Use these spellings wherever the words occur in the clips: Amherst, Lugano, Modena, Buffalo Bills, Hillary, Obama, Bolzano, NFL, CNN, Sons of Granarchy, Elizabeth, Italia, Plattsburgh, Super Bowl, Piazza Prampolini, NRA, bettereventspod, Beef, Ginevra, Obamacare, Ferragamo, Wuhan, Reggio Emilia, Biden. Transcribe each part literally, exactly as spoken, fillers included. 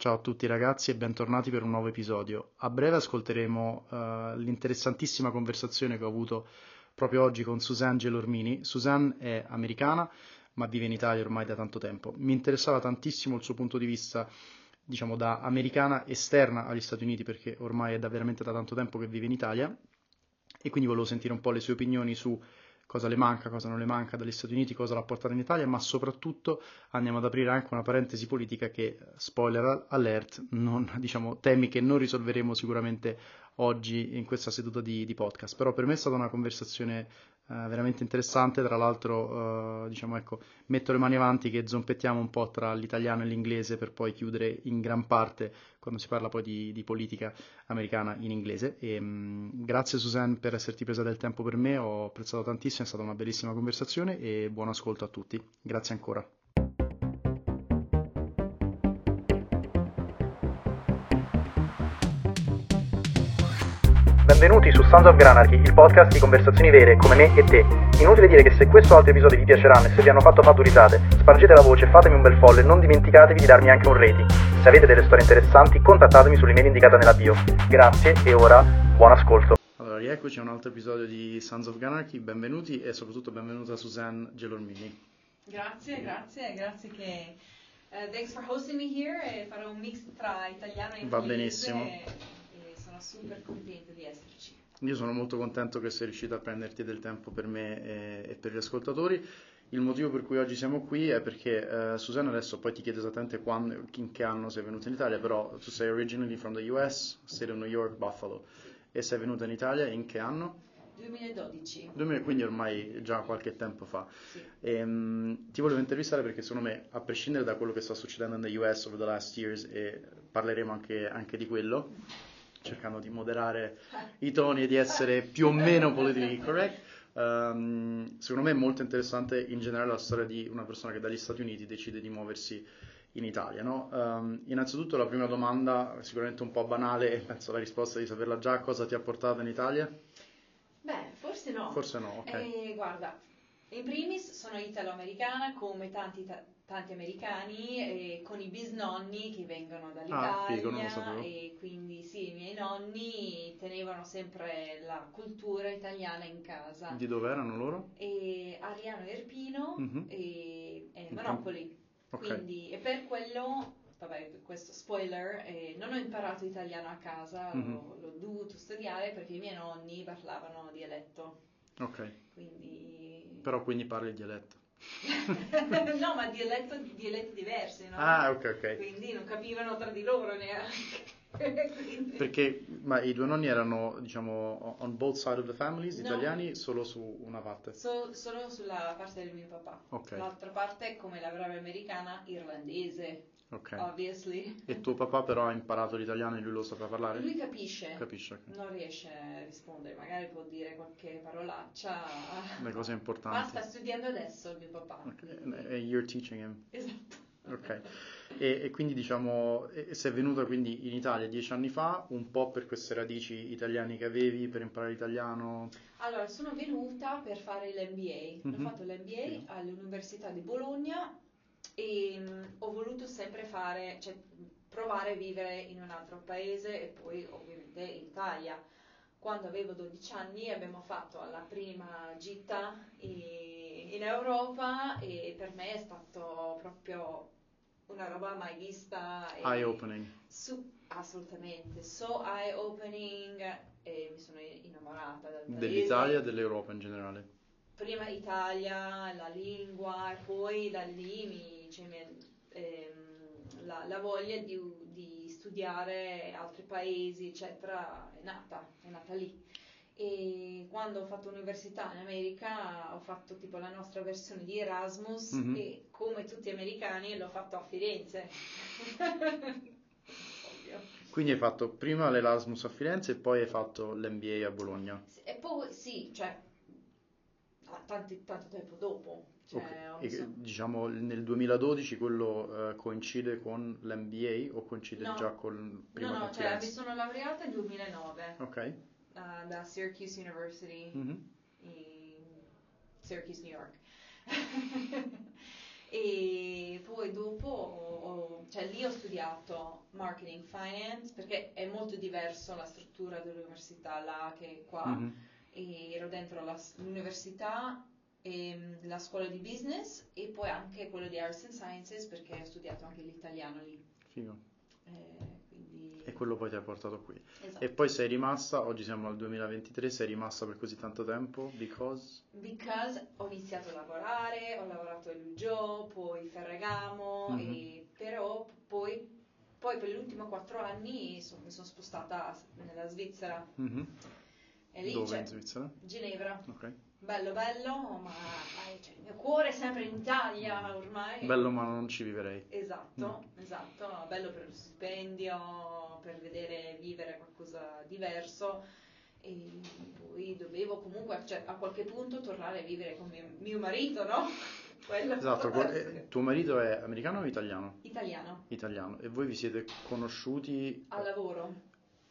Ciao a tutti ragazzi e bentornati per un nuovo episodio. A breve ascolteremo uh, l'interessantissima conversazione che ho avuto proprio oggi con Susanne Gelormini. Susanne è americana ma vive in Italia ormai da tanto tempo. Mi interessava tantissimo il suo punto di vista, diciamo da americana esterna agli Stati Uniti, perché ormai è da veramente da tanto tempo che vive in Italia, e quindi volevo sentire un po' le sue opinioni su cosa le manca, cosa non le manca dagli Stati Uniti, cosa l'ha portata in Italia, ma soprattutto andiamo ad aprire anche una parentesi politica che, spoiler alert, non, diciamo, temi che non risolveremo sicuramente oggi in questa seduta di, di podcast. Però per me è stata una conversazione eh, veramente interessante, tra l'altro eh, diciamo ecco, metto le mani avanti che zompettiamo un po' tra l'italiano e l'inglese per poi chiudere in gran parte quando si parla poi di, di politica americana in inglese. E, mh, grazie Susanne per esserti presa del tempo per me, ho apprezzato tantissimo, è stata una bellissima conversazione e buon ascolto a tutti. Grazie ancora. Benvenuti su Sons of Granarchy, il podcast di conversazioni vere come me e te. Inutile dire che se questo o altri episodi vi piaceranno e se vi hanno fatto faturitate, spargete la voce, fatemi un bel follow e non dimenticatevi di darmi anche un rating. Se avete delle storie interessanti, contattatemi sull'email indicata nella bio. Grazie e ora buon ascolto. Allora, rieccoci a un altro episodio di Sons of Granarchy, benvenuti e soprattutto benvenuta Susanne Gelormini. Grazie, grazie, grazie che... Uh, thanks for hosting me here, e farò un mix tra italiano e inglese. Va benissimo. E... super contento di esserci. Io sono molto contento che sei riuscita a prenderti del tempo per me e, e per gli ascoltatori. Il motivo per cui oggi siamo qui è perché eh, Susanne, adesso poi ti chiedo esattamente quando, in che anno sei venuta in Italia, però tu sei originally from the U S, state of New York, Buffalo, e sei venuta in Italia in che anno? duemiladodici. duemila, quindi ormai già qualche tempo fa. Sì. E, um, ti volevo intervistare perché secondo me, a prescindere da quello che sta succedendo negli U S over the last years, e parleremo anche, anche di quello, cercando di moderare i toni e di essere più o meno politically correct. Um, secondo me è molto interessante in generale la storia di una persona che dagli Stati Uniti decide di muoversi in Italia, no? Um, innanzitutto la prima domanda, sicuramente un po' banale, e penso la risposta di saperla già: cosa ti ha portato in Italia? Beh, forse no. Forse no, ok. Eh, guarda, in primis sono italo-americana come tanti ta- tanti americani, eh, con i bisnonni che vengono dall'Italia. Ah, figo, non lo sapevo. E quindi sì, i miei nonni tenevano sempre la cultura italiana in casa. Di dove erano loro? E Ariano Irpino, mm-hmm. e, e Monopoli. Okay. Quindi, e per quello, vabbè, questo spoiler, eh, non ho imparato italiano a casa, mm-hmm. l'ho, l'ho dovuto studiare perché i miei nonni parlavano dialetto. Ok. Quindi... Però quindi parli il dialetto. No, ma dialetto, dialetti diversi, no? Ah, ok, ok. Quindi non capivano tra di loro neanche. Quindi... Perché ma i due nonni erano, diciamo, on both sides of the families, no, italiani, solo su una parte? So, solo sulla parte del mio papà. Okay. L'altra parte, come la brava americana, irlandese. Ok. Obviously. E tuo papà però ha imparato l'italiano e lui lo sapeva parlare? Lui capisce. Capisce, okay. Non riesce a rispondere, magari può dire qualche parolaccia. Le cose importanti. Ma sta studiando adesso il mio papà. Okay. Quindi... You're teaching him. Esatto. Ok, e, e quindi diciamo, e, e sei venuta quindi in Italia dieci anni fa, un po' per queste radici italiane che avevi, per imparare l'italiano? Allora, sono venuta per fare l'M B A, mm-hmm. ho fatto l'M B A sì. all'Università di Bologna e mh, ho voluto sempre fare, cioè provare a vivere in un altro paese e poi ovviamente in Italia. Quando avevo dodici anni abbiamo fatto la prima gita in, in Europa e per me è stato proprio... una roba mai vista. Eye-opening. Su, assolutamente, so eye-opening, e mi sono innamorata del paese. Dell'Italia e dell'Europa in generale? Prima Italia, la lingua, e poi da lì mi, cioè, mi, ehm, la, la voglia di, di studiare altri paesi, eccetera, è nata, è nata lì. E quando ho fatto università in America ho fatto tipo la nostra versione di Erasmus, mm-hmm. e come tutti gli americani l'ho fatto a Firenze. Ovvio. Quindi hai fatto prima l'Erasmus a Firenze e poi hai fatto l'M B A a Bologna? E poi sì, cioè tanto, tanto tempo dopo, cioè, okay. E, so... diciamo nel duemiladodici quello uh, coincide con l'M B A o coincide no. già con prima? No, no, cioè mi sono laureata nel duemilanove. Ok. Da Syracuse University, mm-hmm. in Syracuse, New York. E poi dopo, ho, cioè lì ho studiato marketing finance, perché è molto diverso la struttura dell'università là che qua. Mm-hmm. E ero dentro la, l'università, e la scuola di business e poi anche quello di arts and sciences, perché ho studiato anche l'italiano lì. Figo. Eh, quindi... E quello poi ti ha portato qui. Esatto. E poi sei rimasta, oggi siamo al duemilaventitré, sei rimasta per così tanto tempo, because? Because ho iniziato a lavorare, ho lavorato a Lugano, poi Ferragamo, mm-hmm. e però poi, poi per gli ultimi quattro anni so, mi sono spostata nella Svizzera. Mm-hmm. E lì, dove cioè, in Svizzera? Ginevra. Ok. Bello, bello, ma cioè, il mio cuore è sempre in Italia ormai. Bello, ma non ci viverei. Esatto, no. esatto. Bello per lo stipendio, per vedere vivere qualcosa diverso. E poi dovevo comunque, cioè, a qualche punto tornare a vivere con mio, mio marito, no? Quello esatto. Qual- tuo marito è americano o italiano? Italiano. Italiano. E voi vi siete conosciuti? Al lavoro.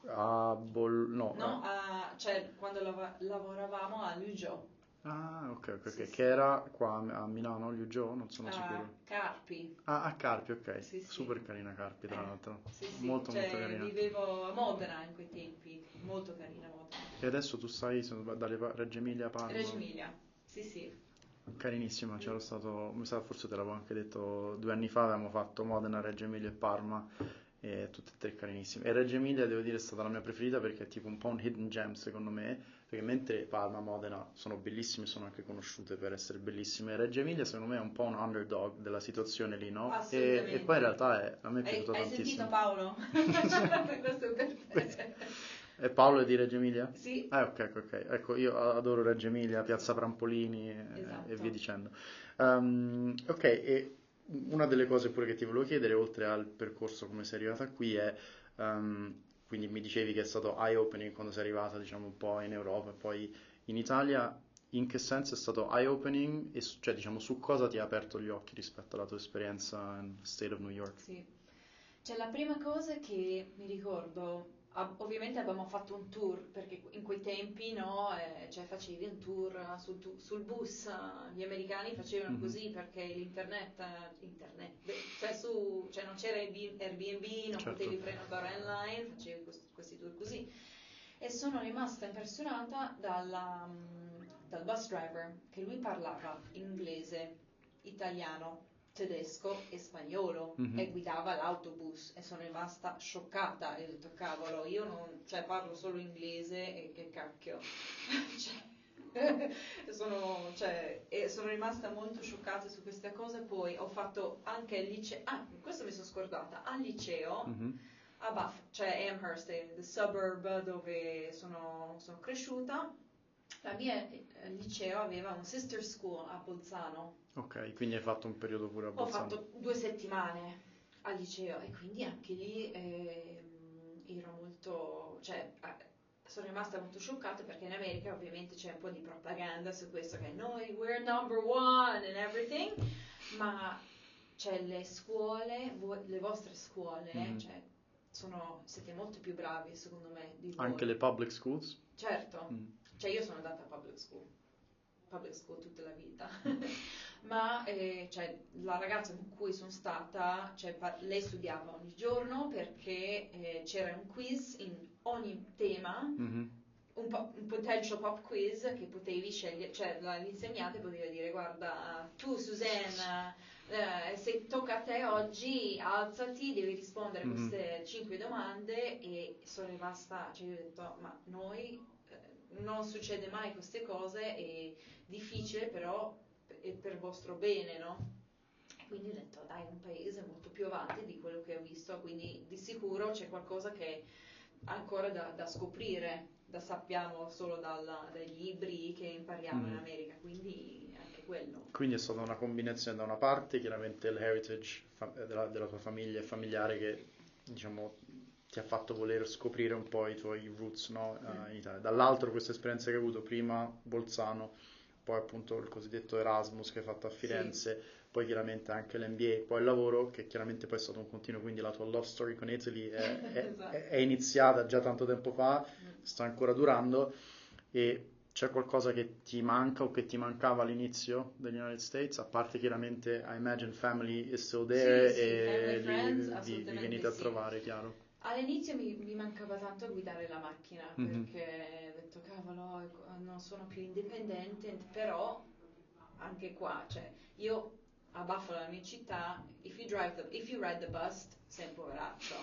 A Bol... no, no eh. a, cioè quando lav- lavoravamo a Lugano. Ah, ok, ok, sì, che sì. Era qua a Milano, Lugano, non sono uh, sicuro. Carpi. Ah, a Carpi, ok. Sì, super sì. Carina Carpi, tra eh. l'altro. Sì, sì. Molto, cioè, molto carina. Vivevo a Modena in quei tempi, molto carina Modena. E adesso tu stai dalle pa- Reggio Emilia, Parma. Reggio Emilia, sì, sì. Carinissima, c'ero stato, mi sa forse te l'avevo anche detto due anni fa, avevamo fatto Modena, Reggio Emilia e Parma. E tutte e tre carinissime. E Reggio Emilia devo dire è stata la mia preferita, perché è tipo un po' un hidden gem secondo me, perché mentre Parma, Modena sono bellissime, sono anche conosciute per essere bellissime, Reggio Emilia secondo me è un po' un underdog della situazione lì, no? Assolutamente. E, e poi in realtà è, a me è piaciuta hai, tantissimo. Hai sentito Paolo? Questo è per te. E Paolo è di Reggio Emilia? Sì. Ah, ok, ok. Ecco, io adoro Reggio Emilia, Piazza Prampolini esatto. e, e via dicendo. Um, ok, e una delle cose pure che ti volevo chiedere, oltre al percorso come sei arrivata qui, è um, quindi mi dicevi che è stato eye-opening quando sei arrivata, diciamo, un po' in Europa e poi in Italia. In che senso è stato eye-opening? E, cioè, diciamo, su cosa ti ha aperto gli occhi rispetto alla tua esperienza in State of New York? Sì, cioè la prima cosa che mi ricordo, ovviamente abbiamo fatto un tour, perché in quei tempi, no, eh, cioè facevi un tour sul, tu, sul bus, gli americani facevano mm-hmm. così, perché l'internet, internet, cioè, su, cioè non c'era Airbnb, non certo. potevi prenotare online, facevi questi, questi tour così. E sono rimasta impressionata dalla, dal bus driver, che lui parlava inglese, italiano, tedesco e spagnolo mm-hmm. e guidava l'autobus, e sono rimasta scioccata e ho detto cavolo, io non, cioè, parlo solo inglese e che cacchio cioè, sono, cioè, e sono rimasta molto scioccata su questa cosa. Poi ho fatto anche il liceo, ah, questo mi sono scordata, al liceo mm-hmm. a Buff, cioè Amherst, il suburb dove sono, sono cresciuta. La mia liceo aveva un sister school a Bolzano. Ok, quindi hai fatto un periodo pure a Bolzano. Ho fatto due settimane al liceo e quindi anche lì eh, ero molto, cioè sono rimasta molto scioccata, perché in America ovviamente c'è un po' di propaganda su questo, che noi we're number one and everything, ma cioè le scuole, vo- le vostre scuole, mm-hmm. cioè sono, siete molto più bravi secondo me di voi. Anche le public schools? Certo, mm. cioè io sono andata a public school. Public school tutta la vita, ma eh, cioè, la ragazza con cui sono stata, cioè, par- lei studiava ogni giorno, perché eh, c'era un quiz in ogni tema, mm-hmm. un, po- un potential pop quiz che potevi scegliere, cioè l'insegnante poteva dire guarda tu Susanne, eh, se tocca a te oggi alzati, devi rispondere a queste mm-hmm. cinque domande, e sono rimasta, cioè io ho detto ma noi... non succede mai queste cose, è difficile però è per vostro bene, no? Quindi ho detto dai, è un paese molto più avanti di quello che ho visto, quindi di sicuro c'è qualcosa che ancora da, da scoprire, da sappiamo solo dalla, dai libri che impariamo mm. in America, quindi anche quello. Quindi è stata una combinazione, da una parte chiaramente il heritage della, della tua famiglia e familiare, che diciamo ti ha fatto voler scoprire un po' i tuoi roots, no? uh, in Italia. Dall'altro questa esperienza che hai avuto prima Bolzano, poi appunto il cosiddetto Erasmus che hai fatto a Firenze, sì. poi chiaramente anche l'M B A, poi il lavoro, che chiaramente poi è stato un continuo, quindi la tua love story con Italy è, è, esatto. è iniziata già tanto tempo fa, sta ancora durando, e C'è qualcosa che ti manca o che ti mancava all'inizio degli United States? A parte chiaramente I Imagine Family is still there, sì, e sì, friends, vi, vi venite a trovare, sì. Chiaro. All'inizio mi, mi mancava tanto guidare la macchina, mm-hmm. perché ho detto cavolo, non sono più indipendente, però anche qua, cioè io a Buffalo, la mia città, if you, drive the, if you ride the bus, sei un poveraccio.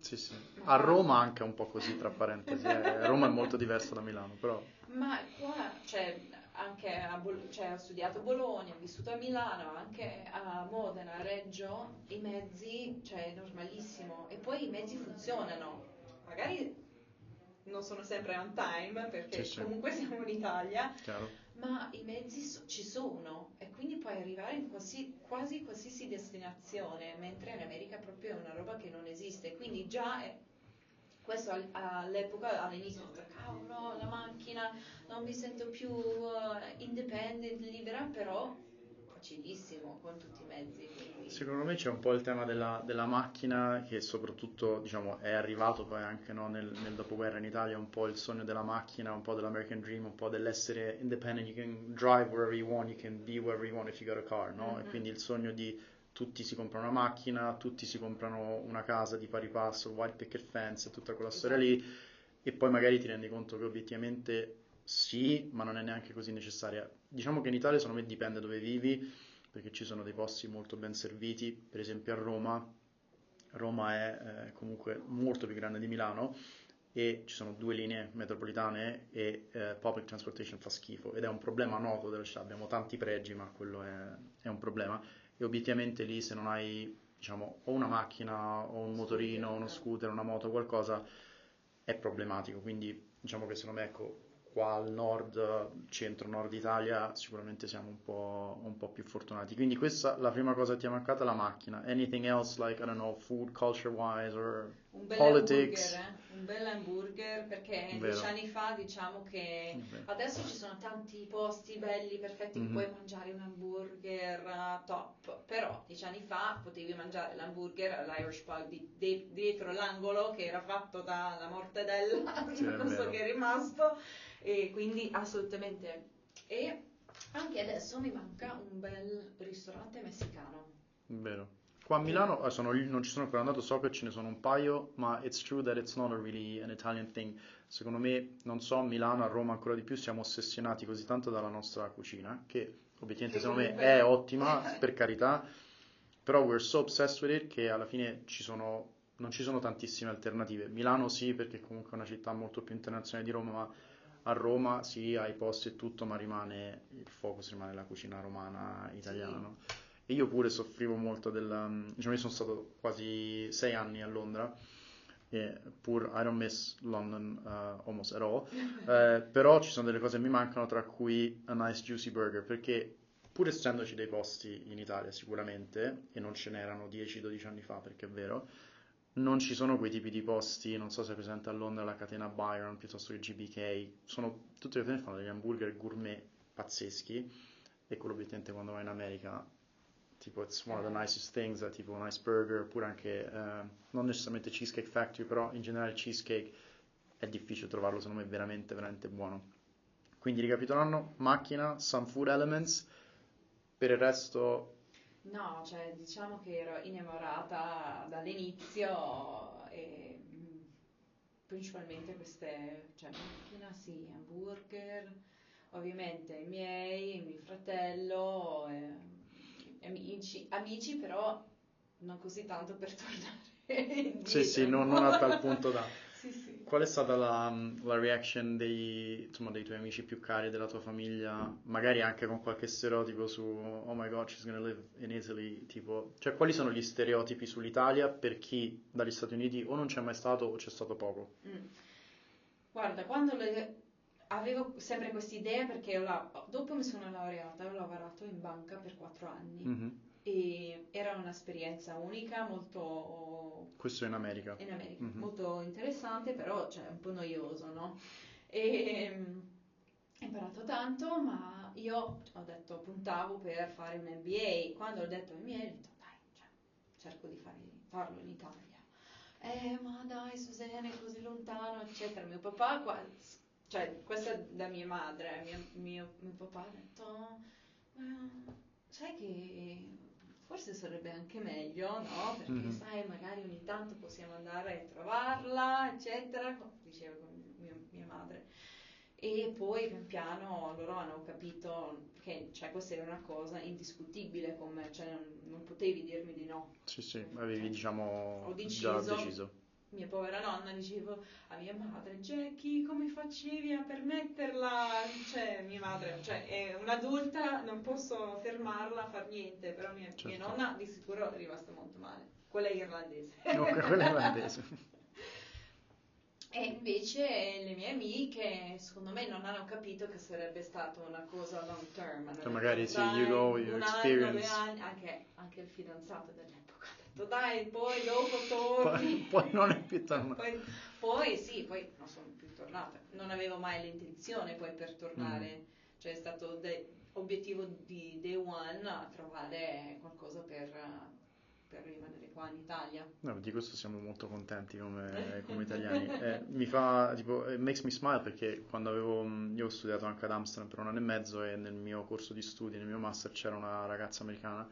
Sì, sì. A Roma anche un po' così, tra parentesi. Eh, Roma è molto diversa da Milano, però. Ma qua, cioè, anche a Bol- cioè, ho studiato a Bologna, ho vissuto a Milano, anche a Modena, a Reggio, i mezzi, cioè, è normalissimo. E poi i mezzi funzionano. Magari non sono sempre on time, perché sì, sì. comunque siamo in Italia. Chiaro. Ma i mezzi so- ci sono, e quindi puoi arrivare in quasi, quasi qualsiasi destinazione, mentre in America proprio è una roba che non esiste. Quindi già è, questo all'epoca, all'inizio, ho detto cavolo, la macchina, non mi sento più uh, independent, libera, però facilissimo con tutti i mezzi. Quindi. Secondo me c'è un po' il tema della, della macchina, che soprattutto, diciamo, è arrivato poi anche, no, nel, nel dopoguerra in Italia, un po' il sogno della macchina, un po' dell'American Dream, un po' dell'essere independent, you can drive wherever you want, you can be wherever you want if you got a car, no? Mm-hmm. E quindi il sogno di tutti si comprano una macchina, tutti si comprano una casa di pari passo, white picket fence, tutta quella storia lì, e poi magari ti rendi conto che obiettivamente sì, ma non è neanche così necessaria. Diciamo che in Italia, secondo me, dipende dove vivi, perché ci sono dei posti molto ben serviti, per esempio a Roma. Roma è eh, comunque molto più grande di Milano, e ci sono due linee metropolitane e eh, public transportation fa schifo, ed è un problema noto della città. Abbiamo tanti pregi, ma quello è, è un problema, e obiettivamente lì, se non hai, diciamo, o una macchina o un motorino, uno scooter, una moto, qualcosa, è problematico. Quindi diciamo che, secondo me, ecco, qua al nord, centro-nord Italia, sicuramente siamo un po', un po' più fortunati. Quindi questa, la prima cosa che ti è mancata è la macchina. Anything else, like, I don't know, food, culture-wise, or un bel politics? Hamburger, eh? Un bel hamburger, perché Vero. dieci anni fa, diciamo che Vero. adesso ci sono tanti posti belli, perfetti, mm-hmm. puoi mangiare un hamburger top, però dieci anni fa potevi mangiare l'hamburger all'Irish Pub di, di, dietro l'angolo, che era fatto dalla mortadella, sì, non so che è rimasto. E quindi assolutamente, e anche adesso mi manca un bel ristorante messicano. Vero. Qua a Milano sono, non ci sono ancora andato, so che ce ne sono un paio, ma it's true that it's not a really an Italian thing. Secondo me, non so, a Milano, a Roma ancora di più, siamo ossessionati così tanto dalla nostra cucina, che obiettivamente secondo me è ottima, per carità, però we're so obsessed with it che alla fine ci sono, non ci sono tantissime alternative. Milano sì, perché comunque è una città molto più internazionale di Roma, ma a Roma sì, hai posti e tutto, ma rimane il focus, rimane la cucina romana italiana, sì. No? E io pure soffrivo molto della, diciamo, io sono stato quasi sei anni a Londra, e pur I don't miss London uh, almost at all, eh, però ci sono delle cose che mi mancano, tra cui a nice juicy burger, perché pur essendoci dei posti in Italia sicuramente, e non ce n'erano dieci dodici anni fa, perché è vero, non ci sono quei tipi di posti. Non so se è presente a Londra la catena Byron, piuttosto che G B K, sono tutte le catene che fanno degli hamburger gourmet pazzeschi, e quello obiettivamente quando vai in America, tipo, it's one of the nicest things, tipo un nice burger, oppure anche eh, non necessariamente Cheesecake Factory, però in generale il cheesecake è difficile trovarlo, secondo me è veramente veramente buono. Quindi, ricapitolando, macchina, some food elements, per il resto... No, cioè, diciamo che ero innamorata dall'inizio, e principalmente queste, cioè, macchina, sì, hamburger, ovviamente i miei, il mio fratello, eh, amici, amici, però non così tanto per tornare indietro. Sì, sì, non, non a tal punto da... Sì, sì. Qual è stata la, la reaction dei, insomma, dei tuoi amici più cari, della tua famiglia, magari anche con qualche stereotipo su oh my god, she's gonna live in Italy, tipo, cioè, quali sono gli stereotipi sull'Italia per chi dagli Stati Uniti o non c'è mai stato o c'è stato poco? Mm. Guarda, quando le... avevo sempre questa idea, perché la... dopo mi sono laureata, ho lavorato in banca per quattro anni, mm-hmm. e era un'esperienza unica, molto, questo in America, in America mm-hmm. molto interessante, però, cioè, un po' noioso, no? E um, ho imparato tanto, ma io ho detto, puntavo per fare un M B A. Quando ho detto ai miei, ho detto dai, cioè, cerco di fare, farlo in Italia, eh ma dai Susanne, è così lontano, eccetera. Mio papà qua cioè questa è da mia madre, mio, mio, mio papà ha detto, eh, sai che forse sarebbe anche meglio, no? Perché mm-hmm. sai, magari ogni tanto possiamo andare a trovarla, eccetera, diceva mia, mia madre. E poi pian piano loro hanno capito che cioè, questa era una cosa indiscutibile, come cioè, non, non potevi dirmi di no. Sì, sì, avevi diciamo ho deciso, già deciso. Mia povera nonna dicevo a mia madre, Jackie, come facevi a permetterla? Cioè, mia madre, cioè è un'adulta, non posso fermarla a far niente, però mia, certo. mia nonna di sicuro è rimasta molto male. Quella è irlandese. No, quella è irlandese. E invece le mie amiche, secondo me, non hanno capito che sarebbe stata una cosa long term. Cioè magari se you go, you experience. Anno, anche, anche il fidanzato dell'epoca ha detto, dai, poi dopo torni. Poi, poi non è più tornato. Poi, poi sì, poi non sono più tornata. Non avevo mai l'intenzione poi per tornare. Mm. Cioè è stato de- obiettivo di day one a trovare qualcosa per... per rimanere qua in Italia. No, di questo siamo molto contenti come, come italiani. Eh, mi fa, tipo, it makes me smile perché quando avevo, io ho studiato anche ad Amsterdam per un anno e mezzo e nel mio corso di studi, nel mio master, c'era una ragazza americana,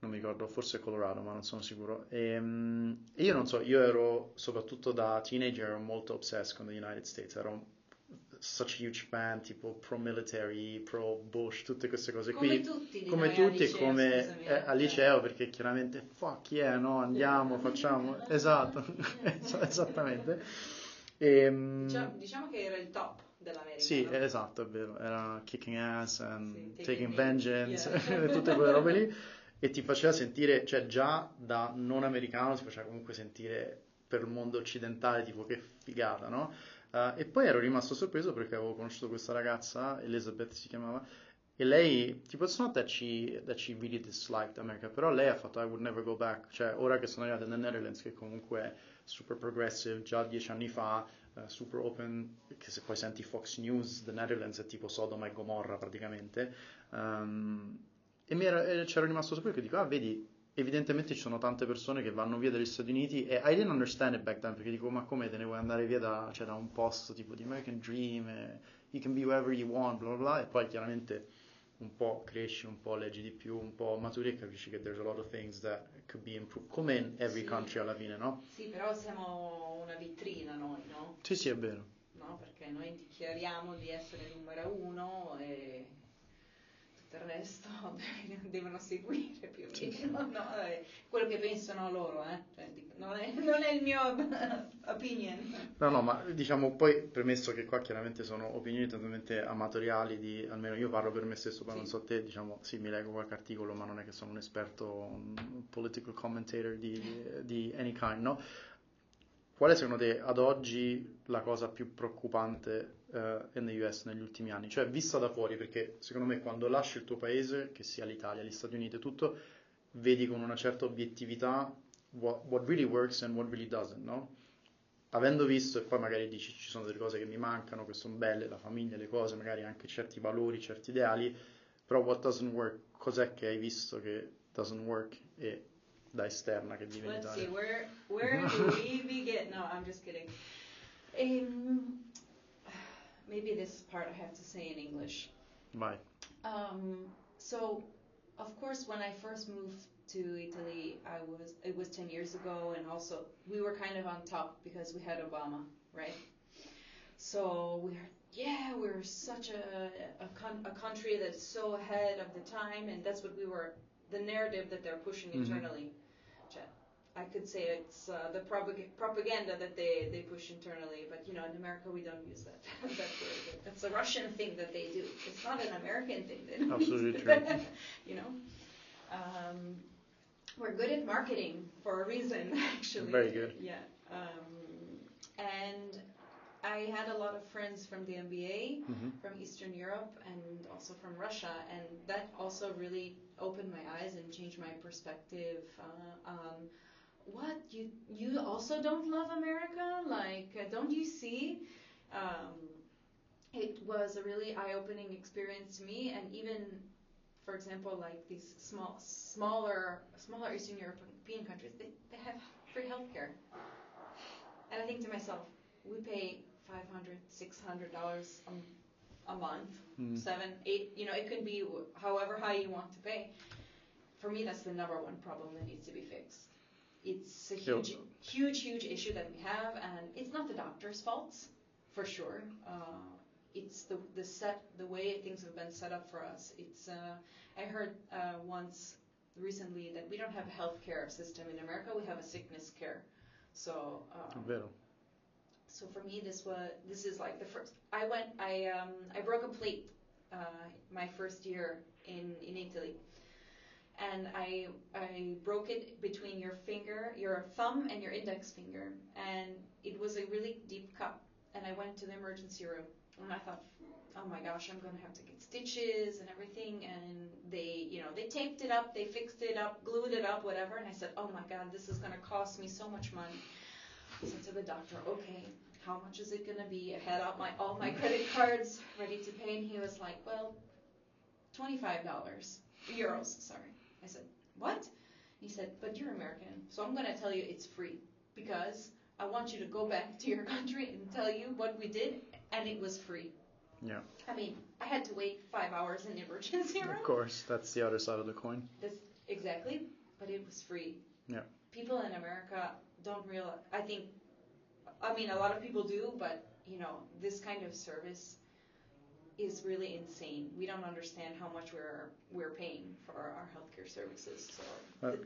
non mi ricordo, forse Colorado, ma non sono sicuro. E um, io non so, io ero, soprattutto da teenager, ero molto obsessed con the United States, ero such a huge fan, tipo pro-military, pro-Bush, tutte queste cose come qui. Tutti, come tutti, e come scusami, eh, al liceo, perché chiaramente fuck yeah, no, andiamo, facciamo, esatto, esattamente. E, diciamo, diciamo che era il top dell'America. Sì, no? Esatto, è vero, era kicking ass, and sì, taking, taking vengeance, yeah. Tutte quelle robe lì, e ti faceva sentire, cioè già da non americano ti faceva comunque sentire per il mondo occidentale, tipo che figata, no? Uh, e poi ero rimasto sorpreso perché avevo conosciuto questa ragazza, Elizabeth si chiamava, e lei, tipo, it's not that she, that she really disliked America, però lei ha fatto I would never go back, cioè ora che sono arrivata nel Netherlands, che comunque è super progressive, già dieci anni fa, uh, super open, che se poi senti Fox News, the Netherlands è tipo Sodoma e Gomorra praticamente, um, e mi era, e c'ero rimasto sorpreso, che dico, ah vedi, evidentemente ci sono tante persone che vanno via dagli Stati Uniti, e I didn't understand it back then, perché dico, ma come te ne vuoi andare via da, cioè, da un posto tipo di American Dream, eh, you can be wherever you want, bla bla bla, e poi chiaramente un po' cresci, un po' leggi di più, un po' maturi e capisci che there's a lot of things that could be improved, come in every sì. Country alla fine, no? Sì, però siamo una vetrina noi, no? Sì, sì, è vero. No, perché noi dichiariamo di essere numero uno e... il resto devono seguire più o meno, no, quello che pensano loro, eh? Cioè, non, è, non è il mio opinion. No, no, ma diciamo poi, premesso che qua chiaramente sono opinioni totalmente amatoriali, di, almeno io parlo per me stesso, poi sì. Non so te, diciamo, sì, mi leggo qualche articolo, ma non è che sono un esperto, un political commentator di, di any kind, no? Qual è secondo te ad oggi la cosa più preoccupante uh, negli U S negli ultimi anni? Cioè vista da fuori, perché secondo me quando lasci il tuo paese, che sia l'Italia, gli Stati Uniti e tutto, vedi con una certa obiettività what, what really works and what really doesn't, no? Avendo visto, e poi magari dici ci sono delle cose che mi mancano, che sono belle, la famiglia, le cose, magari anche certi valori, certi ideali, però what doesn't work, cos'è che hai visto che doesn't work e... da esterna che diventa. Let's see, where, where do we begin? No, I'm just kidding. Um, maybe this part I have to say in English. Why? Um, so, of course, when I first moved to Italy, I was it was ten years ago, and also we were kind of on top because we had Obama, right? So we are, yeah, we we're such a a, con- a country that's so ahead of the time, and that's what we were. The narrative that they're pushing mm-hmm. internally. I could say it's uh, the propag- propaganda that they, they push internally, but you know, in America we don't use that. That's, really that's a Russian thing that they do. It's not an American thing. They Absolutely true. You know, um, we're good at marketing for a reason, actually. Very good. Yeah. Um, and I had a lot of friends from the M B A, mm-hmm. from Eastern Europe, and also from Russia, and that also really opened my eyes and changed my perspective uh, on what you you also don't love America, like uh, don't you see? Um, it was a really eye-opening experience to me, and even, for example, like these small, smaller, smaller Eastern European countries, they, they have free healthcare, and I think to myself, we pay five hundred, six hundred dollars a, a month, mm. seven, eight, you know, it can be however high you want to pay. For me, that's the number one problem that needs to be fixed. It's a huge, huge, huge issue that we have, and it's not the doctor's fault, for sure. Uh, it's the the set the way things have been set up for us. It's uh, I heard uh, once recently that we don't have a health care system in America. We have a sickness care. So. Um, Vero. So for me, this was this is like the first. I went. I um I broke a plate uh, my first year in in Italy. And I I broke it between your finger, your thumb and your index finger, and it was a really deep cut. And I went to the emergency room, and I thought, oh my gosh, I'm gonna have to get stitches and everything. And they, you know, they taped it up, they fixed it up, glued it up, whatever. And I said, oh my God, this is gonna cost me so much money. I said to the doctor, okay, how much is it gonna be? I had all my all my credit cards ready to pay, and he was like, well, twenty-five dollars euros, sorry. I said, what? He said, but you're American, so I'm going to tell you it's free, because I want you to go back to your country and tell you what we did, and it was free. Yeah. I mean, I had to wait five hours in the emergency room. Of course, that's the other side of the coin. That's exactly, but it was free. Yeah. People in America don't realize, I think, I mean, a lot of people do, but, you know, this kind of service is really insane. We don't understand how much we're we're paying for our, our healthcare services. So uh,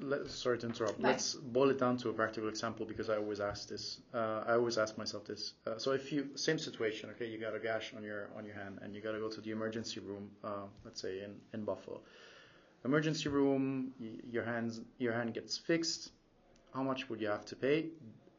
let, sorry to interrupt. Bye. Let's boil it down to a practical example, because I always ask this. Uh, I always ask myself this. Uh, so if you same situation, okay, you got a gash on your on your hand, and you got to go to the emergency room. Uh, let's say in, in Buffalo, emergency room. Y- your hands your hand gets fixed. How much would you have to pay?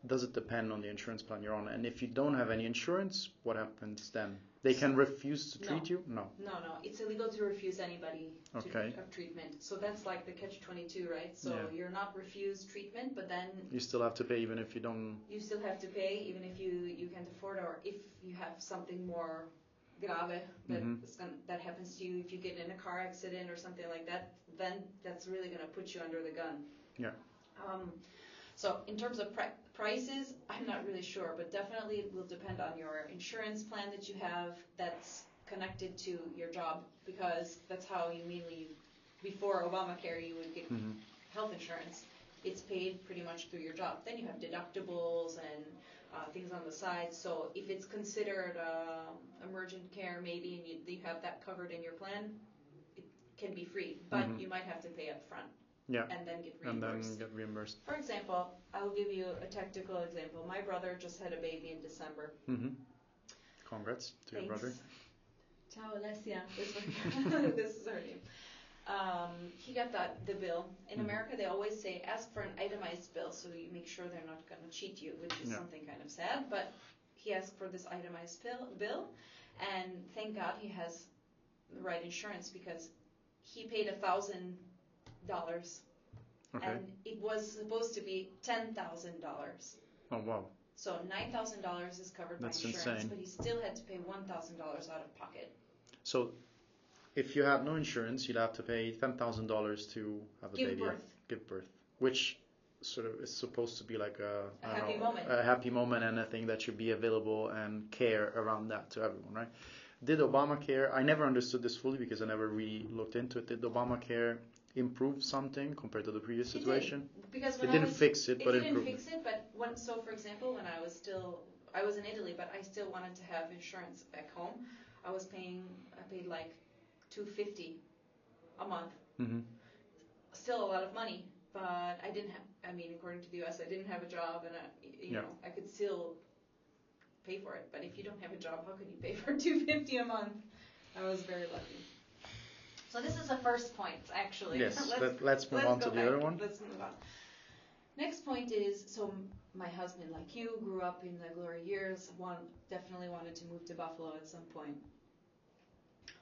Does it depend on the insurance plan you're on? And if you don't have any insurance, what happens then? They can refuse to treat no. you? No. No, no. It's illegal to refuse anybody okay. to, of treatment. So that's like the catch twenty-two, right? So yeah. You're not refused treatment, but then... You still have to pay even if you don't... You still have to pay even if you, you can't afford, or if you have something more grave that, mm-hmm. is gonna, that happens to you. If you get in a car accident or something like that, then that's really going to put you under the gun. Yeah. Um, so in terms of... Pre- Prices, I'm not really sure, but definitely it will depend on your insurance plan that you have that's connected to your job, because that's how you mainly, before Obamacare, you would get mm-hmm. health insurance. It's paid pretty much through your job. Then you have deductibles and uh, things on the side. So if it's considered uh, emergent care maybe, and you, you have that covered in your plan, it can be free, but mm-hmm. you might have to pay up front. Yeah. And then get reimbursed. And then get reimbursed. For example, I'll give you a tactical example. My brother just had a baby in December. Mm-hmm. Congrats to Thanks. Your brother. Ciao, Alessia. This, this is her name. Um, he got that, the bill. In mm-hmm. America, they always say, ask for an itemized bill so you make sure they're not going to cheat you, which is yeah. something kind of sad. But he asked for this itemized bill, bill, and thank God he has the right insurance, because he paid a thousand dollars okay. and it was supposed to be ten thousand dollars. Oh wow. So nine thousand dollars is covered That's by insurance, insane. But he still had to pay one thousand dollars out of pocket. So if you had no insurance, you'd have to pay ten thousand dollars to have a give baby birth. give birth, which sort of is supposed to be like a, a happy know, moment a happy moment and a thing that should be available and care around that to everyone, right? Did Obamacare, I never understood this fully because I never really looked into it, did Obamacare improve something compared to the previous situation? It did, because when it didn't I was, fix it, it but it improved. It didn't fix it, but when, so for example, when I was still, I was in Italy, but I still wanted to have insurance back home. I was paying, I paid like two hundred fifty dollars a month. Mm-hmm. Still a lot of money, but I didn't have, I mean, according to the U S, I didn't have a job, and I, you yeah. know, I could still pay for it. But if you don't have a job, how can you pay for two hundred fifty dollars a month? I was very lucky. So this is the first point, actually. Yes, let's, let, let's move let's on to the back. Other one. Let's move on. Next point is, so my husband, like you, grew up in the glory years, one, definitely wanted to move to Buffalo at some point.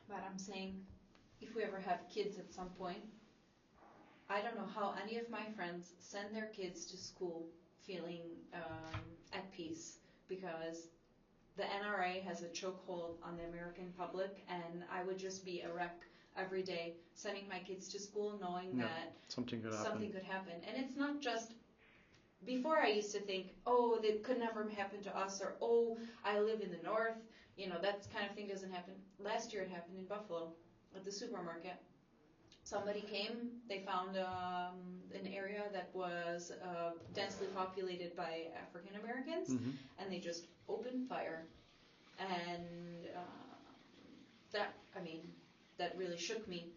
But I'm saying, if we ever have kids at some point, I don't know how any of my friends send their kids to school feeling um, at peace, because the N R A has a chokehold on the American public, and I would just be a wreck every day sending my kids to school knowing yeah, that something could, something could happen. And it's not just Before I used to think, oh, that could never happen to us, or oh, I live in the north, you know, that kind of thing doesn't happen. Last year it happened in Buffalo at the supermarket. Somebody came, they found um, an area that was uh, densely populated by African Americans, mm-hmm. and they just opened fire. And uh, that, I mean, that really shook me,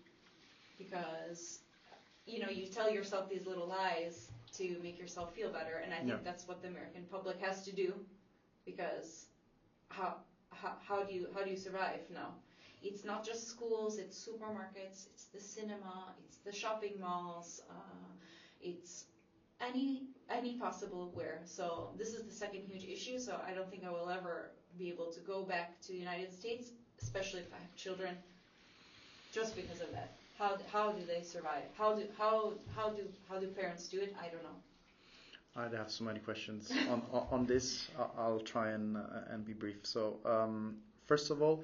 because, you know, you tell yourself these little lies to make yourself feel better, and I think yeah. that's what the American public has to do, because how how how do you how do you survive now? It's not just schools, it's supermarkets, it's the cinema, it's the shopping malls, uh, it's any any possible where. So this is the second huge issue. So I don't think I will ever be able to go back to the United States, especially if I have children, just because of that. How, how do they survive? How do how how do how do parents do it? I don't know. I'd have so many questions on on this. I'll try and uh, and be brief. So um, first of all,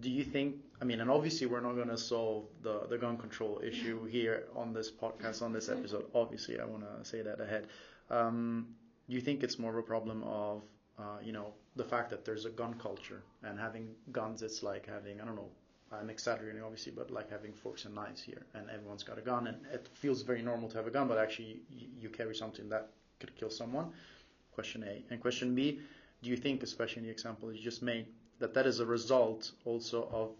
do you think? I mean, and obviously we're not going to solve the the gun control issue here on this podcast, on this episode. Obviously, I want to say that ahead. Um, do you think it's more of a problem of uh, you know, the fact that there's a gun culture, and having guns, it's like having, I don't know. I'm exaggerating, obviously, but like having forks and knives here, and everyone's got a gun, and it feels very normal to have a gun, but actually you, you carry something that could kill someone. Question A. And question B, do you think, especially in the example you just made, that that is a result also of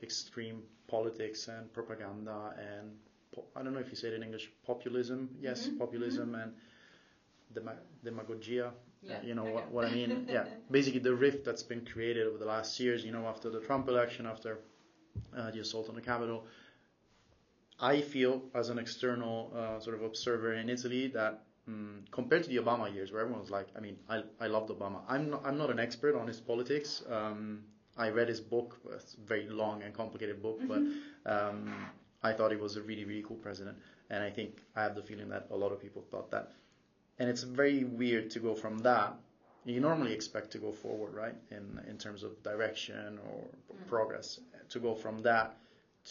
extreme politics and propaganda and, po- I don't know if you say it in English, populism, yes, mm-hmm. populism mm-hmm. and dem- demagogia, yeah. uh, you know okay. what, what I mean? Yeah, basically the rift that's been created over the last years, you know, after the Trump election, after Uh, the assault on the Capitol. I feel, as an external uh, sort of observer in Italy, that um, compared to the Obama years, where everyone was like, I mean, I I loved Obama. I'm not I'm not an expert on his politics. Um, I read his book, it's a very long and complicated book, mm-hmm. but um, I thought he was a really really cool president, and I think I have the feeling that a lot of people thought that. And it's very weird to go from that. You normally expect to go forward, right, in in terms of direction or mm. progress, to go from that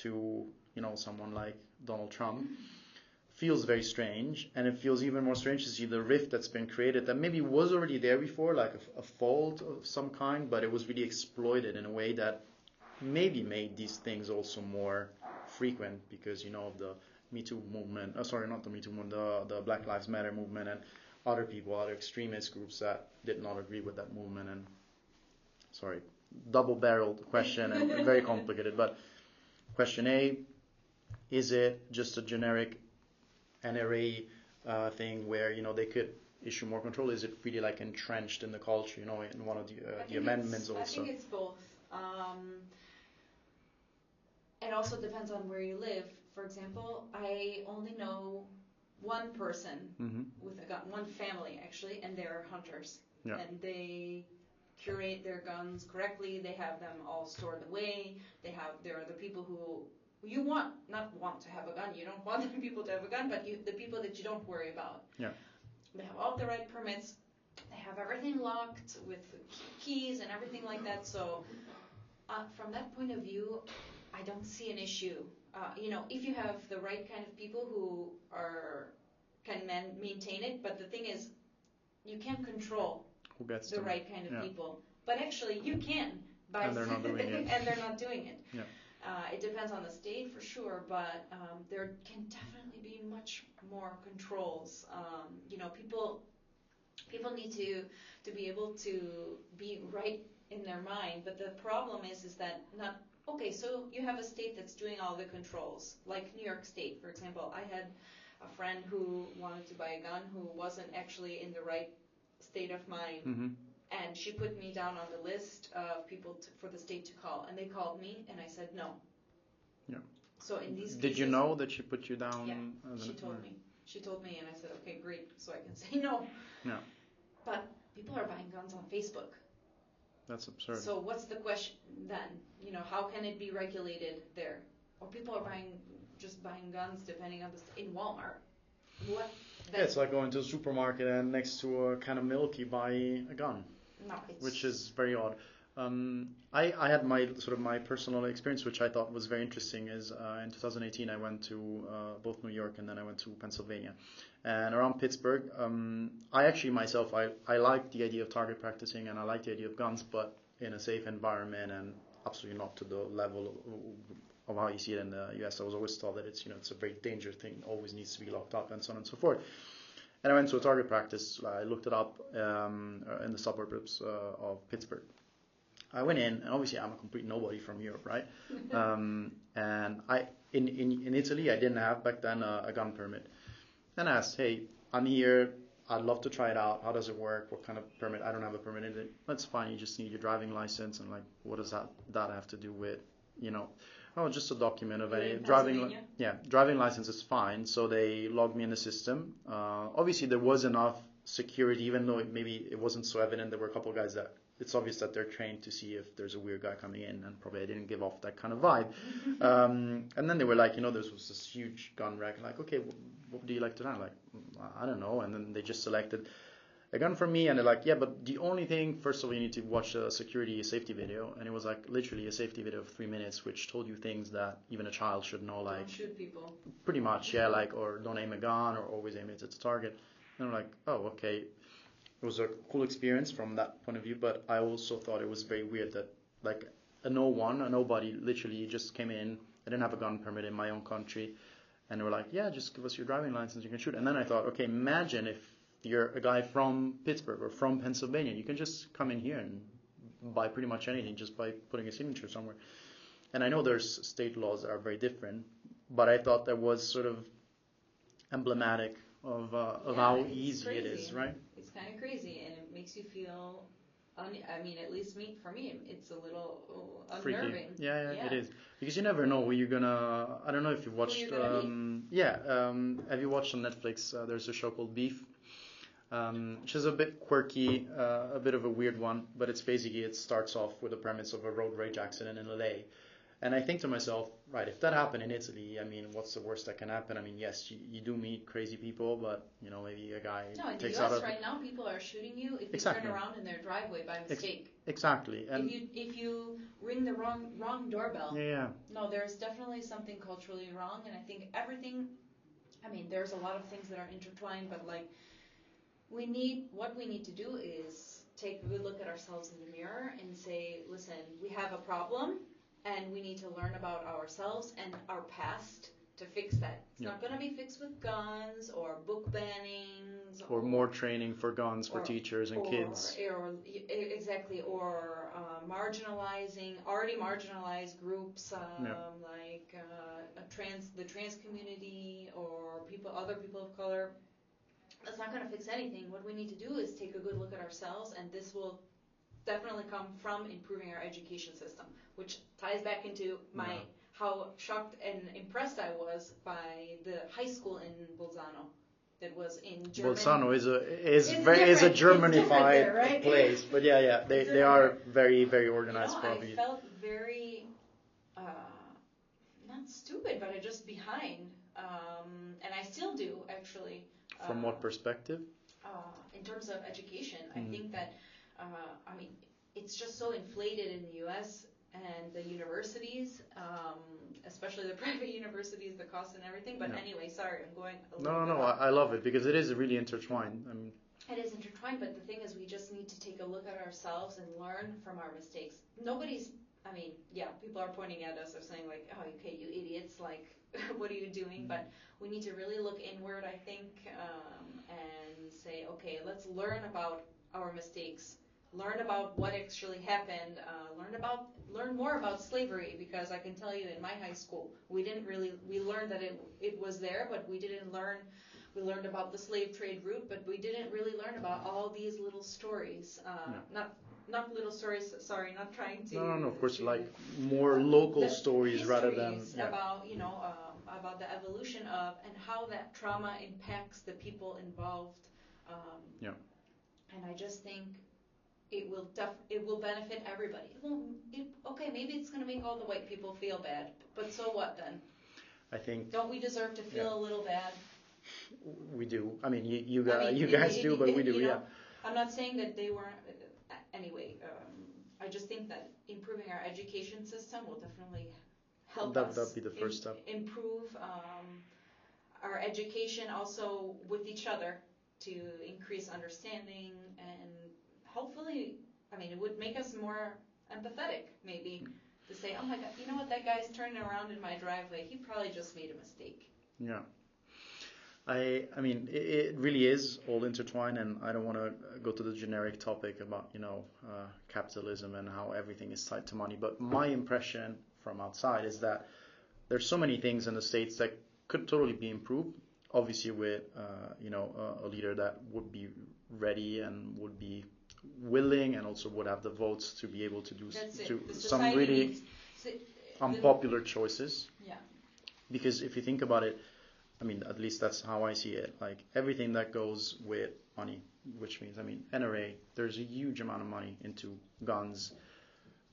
to, you know, someone like Donald Trump feels very strange. And it feels even more strange to see the rift that's been created, that maybe was already there before, like a, a fault of some kind, but it was really exploited in a way that maybe made these things also more frequent because, you know, of the Me Too movement, oh, sorry, not the Me Too movement, the, the Black Lives Matter movement, and other people, other extremist groups that did not agree with that movement. And sorry, double-barreled question and very complicated, but question A, is it just a generic N R A uh, thing where, you know, they could issue more control? Is it really like entrenched in the culture, you know, in one of the, uh, the amendments also? I think it's both. Um, it also depends on where you live. For example, I only know one person mm-hmm. with a gun, one family actually, and they're hunters. Yeah. And they curate their guns correctly. They have them all stored away. They have, there are the people who you want, not want to have a gun. You don't want the people to have a gun, but you, the people that you don't worry about. Yeah. They have all the right permits. They have everything locked with keys and everything like that. So uh, from that point of view, I don't see an issue. Uh, you know, if you have the right kind of people who are can man- maintain it, but the thing is, you can't control who gets the right kind of yeah. people. But actually, you can. By and they're not doing it. And they're not doing it. Yeah. Uh, it depends on the state for sure, but um, there can definitely be much more controls. Um, you know, people people need to to be able to be right in their mind. But the problem is, is that not. Okay, so you have a state that's doing all the controls, like New York State, for example. I had a friend who wanted to buy a gun who wasn't actually in the right state of mind, mm-hmm. and she put me down on the list of people to, for the state to call, and they called me, and I said no. Yeah. So in these Did cases, you know that she put you down? Yeah, as she told or? me. She told me, and I said, okay, great, so I can say no. Yeah. But people are buying guns on Facebook. That's absurd. So what's the question then? You know, how can it be regulated there? Or people are buying, just buying guns depending on the st- in Walmart. What? Yeah, it's like going to a supermarket and next to a can of milk you buy a gun. No, it's which is very odd. Um, I, I had my sort of my personal experience, which I thought was very interesting, is uh, in twenty eighteen I went to uh, both New York and then I went to Pennsylvania. And around Pittsburgh, um, I actually myself, I, I like the idea of target practicing and I like the idea of guns, but in a safe environment and absolutely not to the level of, of how you see it in the U S. I was always taught that it's, you know, it's a very dangerous thing, always needs to be locked up and so on and so forth. And I went to a target practice. I looked it up um, in the suburbs uh, of Pittsburgh. I went in, and obviously I'm a complete nobody from Europe, right? Um, and I in, in, in Italy, I didn't have back then a, a gun permit. And I asked, hey, I'm here. I'd love to try it out. How does it work? What kind of permit? I don't have a permit. In it. That's fine. You just need your driving license. And like, what does that, that have to do with, you know? Oh, just a document of a driving li- yeah, driving license is fine. So they logged me in the system. Uh, obviously, there was enough security, even though it, maybe it wasn't so evident. There were a couple of guys that, it's obvious that they're trained to see if there's a weird guy coming in, and probably I didn't give off that kind of vibe. Um, and then they were like, you know, there was this huge gun rack, like, okay, wh- what do you like tonight? Like, I don't know. And then they just selected a gun for me, and they're like, yeah, but the only thing, first of all, you need to watch a security safety video. And it was like literally a safety video of three minutes, which told you things that even a child should know, like, don't shoot people. Pretty much, yeah, like, or don't aim a gun, or always aim it at the target. And I'm like, oh, okay. It was a cool experience from that point of view, but I also thought it was very weird that, like, a no one, a nobody, literally just came in. I didn't have a gun permit in my own country, and they were like, "Yeah, just give us your driving license, you can shoot." And then I thought, okay, imagine if you're a guy from Pittsburgh or from Pennsylvania, you can just come in here and buy pretty much anything just by putting a signature somewhere. And I know there's state laws that are very different, but I thought that was sort of emblematic of uh, of yeah, how easy crazy. It is, right? It's kind of crazy, and it makes you feel, un- I mean, at least me, for me, it's a little uh, unnerving. Yeah, yeah, yeah, it is. Because you never know where you're going to, I don't know if you've watched, um, yeah, um, have you watched on Netflix, uh, there's a show called Beef, um, which is a bit quirky, uh, a bit of a weird one, but it's basically, it starts off with the premise of a road rage accident in L A. And I think to myself, right, if that happened in Italy, I mean, what's the worst that can happen? I mean, yes, you, you do meet crazy people, but, you know, maybe a guy no, takes U S out of... No, in the U S right now, people are shooting you if exactly. you turn around in their driveway by mistake. Ex- exactly. And if you if you ring the wrong wrong doorbell. Yeah, yeah. No, there's definitely something culturally wrong, and I think everything... I mean, there's a lot of things that are intertwined, but, like, we need... What we need to do is take a good look at ourselves in the mirror and say, listen, we have a problem... And we need to learn about ourselves and our past to fix that. It's yeah. not going to be fixed with guns or book bannings. Or, or more training for guns for or, teachers and or, kids. Or, exactly. Or uh, marginalizing already marginalized groups um, yeah. like uh, a trans the trans community or people other people of color. That's not going to fix anything. What we need to do is take a good look at ourselves, and this will definitely come from improving our education system, which ties back into my yeah. how shocked and impressed I was by the high school in Bolzano that was in Germany. Bolzano is a is it's very different. is a Germanified there, right? place, but yeah, yeah, they they are very very organized. You know, probably. I felt very uh, not stupid, but I just behind, um, and I still do actually. From uh, what perspective? Uh, in terms of education, mm. I think that. Uh, I mean, it's just so inflated in the U S and the universities, um, especially the private universities, the cost and everything. But yeah. anyway, sorry, I'm going a little No, no, no, I, I love it because it is really intertwined. I mean, it is intertwined, but the thing is we just need to take a look at ourselves and learn from our mistakes. Nobody's, I mean, yeah, people are pointing at us or saying like, oh, okay, you idiots, like, what are you doing? But we need to really look inward, I think, um, and say, okay, let's learn about our mistakes. Learn about what actually happened. Uh, learn about learn more about slavery, because I can tell you in my high school we didn't really we learned that it it was there, but we didn't learn we learned about the slave trade route, but we didn't really learn about all these little stories. Uh, no. Not not little stories. Sorry, not trying to. No, no, no. Of course, to, like more local stories rather than yeah. about you know um, about the evolution of and how that trauma impacts the people involved. Um, yeah. And I just think. It will def- it will benefit everybody. It won't, it, okay, maybe it's going to make all the white people feel bad, but so what then? I think. Don't we deserve to feel yeah. a little bad? We do. I mean, you you, I mean, you guys it, do, it, but it, we do, yeah. Know, I'm not saying that they weren't. Uh, anyway, um, I just think that improving our education system will definitely help that, us that'd be the first in, step. improve um, our education also with each other to increase understanding and hopefully, I mean, it would make us more empathetic maybe to say, oh my God, you know what, that guy's turning around in my driveway. He probably just made a mistake. Yeah. I, I mean, it, it really is all intertwined, and I don't want to go to the generic topic about, you know, uh, capitalism and how everything is tied to money. But my impression from outside is that there's so many things in the States that could totally be improved, obviously with, uh, you know, a, a leader that would be ready and would be willing and also would have the votes to be able to do s- to some really needs, so, unpopular the, choices. Yeah. Because if you think about it, I mean, at least that's how I see it. Like everything that goes with money, which means, I mean, N R A, there's a huge amount of money into guns,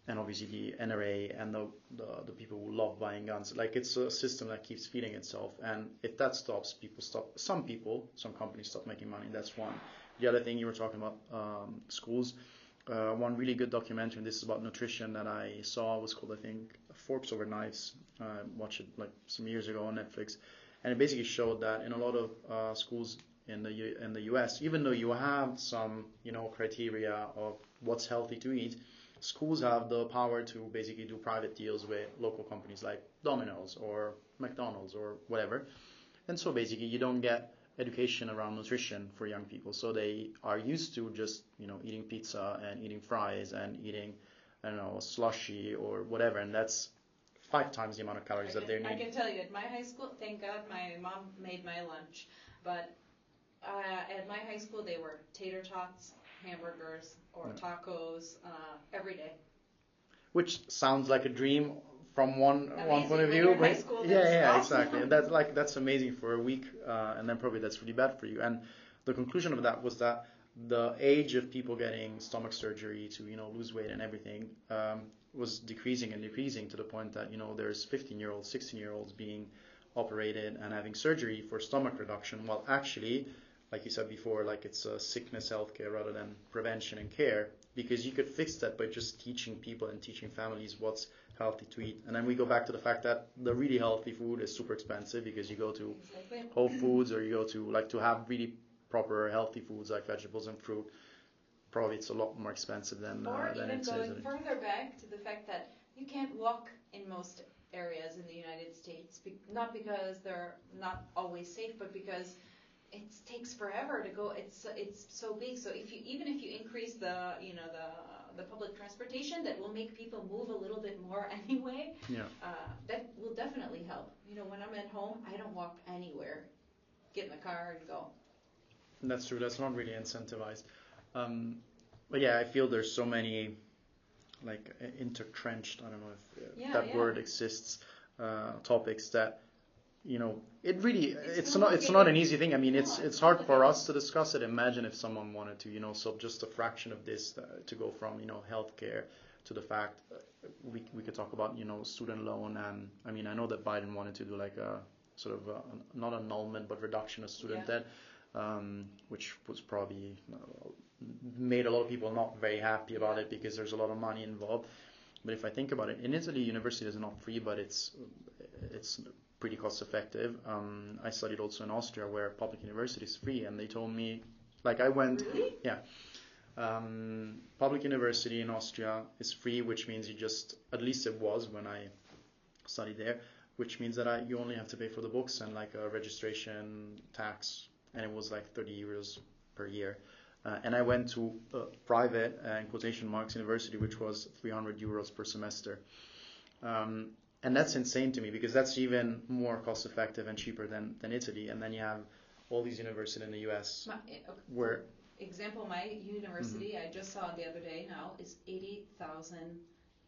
and obviously the N R A and the, the the people who love buying guns. Like it's a system that keeps feeding itself, and if that stops, people stop. Some people, some companies stop making money. That's one. The other thing you were talking about, um, schools. Uh, one really good documentary, and this is about nutrition, that I saw was called, I think, Forks Over Knives. Uh, I watched it like some years ago on Netflix. And it basically showed that in a lot of uh, schools in the U- in the U S, even though you have some, you know, criteria of what's healthy to eat, schools have the power to basically do private deals with local companies like Domino's or McDonald's or whatever. And so basically you don't get education around nutrition for young people. So they are used to just, you know, eating pizza and eating fries and eating, I don't know, slushy or whatever. And that's five times the amount of calories can, that they need. I can tell you, at my high school, thank God my mom made my lunch, but uh, at my high school they were tater tots, hamburgers, or yeah. tacos uh, every day. Which sounds like a dream from one amazing one point of view. But high school, yeah, yeah, yeah, exactly. And that's like that's amazing for a week, uh, and then probably that's really bad for you. And the conclusion of that was that the age of people getting stomach surgery to, you know, lose weight and everything um, was decreasing and decreasing to the point that, you know, there's fifteen-year-olds, sixteen-year-olds being operated and having surgery for stomach reduction. Well, actually, like you said before, like it's uh, sickness healthcare rather than prevention and care, because you could fix that by just teaching people and teaching families what's healthy to eat. And then we go back to the fact that the really healthy food is super expensive, because you go to Whole Foods or you go to, like, to have really proper healthy foods like vegetables and fruit, probably it's a lot more expensive than, uh, than it's Or even going further back to the fact that you can't walk in most areas in the United States, be- not because they're not always safe, but because it takes forever to go. It's it's so big. So if you even if you increase the you know the the public transportation, that will make people move a little bit more anyway. Yeah. Uh, that will definitely help. You know, when I'm at home, I don't walk anywhere. Get in the car and go. That's true. That's not really incentivized. Um, but yeah, I feel there's so many, like, intertrenched, I don't know if uh, yeah, that yeah. word exists, uh, topics that, you know, it really, it's, it's not it's not an easy thing. I mean, it's it's hard for us to discuss it. Imagine if someone wanted to, you know, so just a fraction of this uh, to go from, you know, healthcare to the fact uh, we we could talk about, you know, student loan. And I mean, I know that Biden wanted to do like a sort of a, not annulment, but reduction of student yeah. debt. Um, which was probably uh, made a lot of people not very happy about it, because there's a lot of money involved. But if I think about it, in Italy, university is not free, but it's it's pretty cost effective. Um, I studied also in Austria, where public university is free, and they told me, like I went, really? yeah, um, public university in Austria is free, which means you just, at least it was when I studied there, which means that I, you only have to pay for the books and like a registration tax. And it was like thirty euros per year. Uh, and I went to uh, private, uh, in quotation marks, university, which was three hundred euros per semester. Um, and that's insane to me, because that's even more cost effective and cheaper than, than Italy. And then you have all these universities in the U S. My, okay, where, for example, my university, mm-hmm. I just saw the other day now, is eighty thousand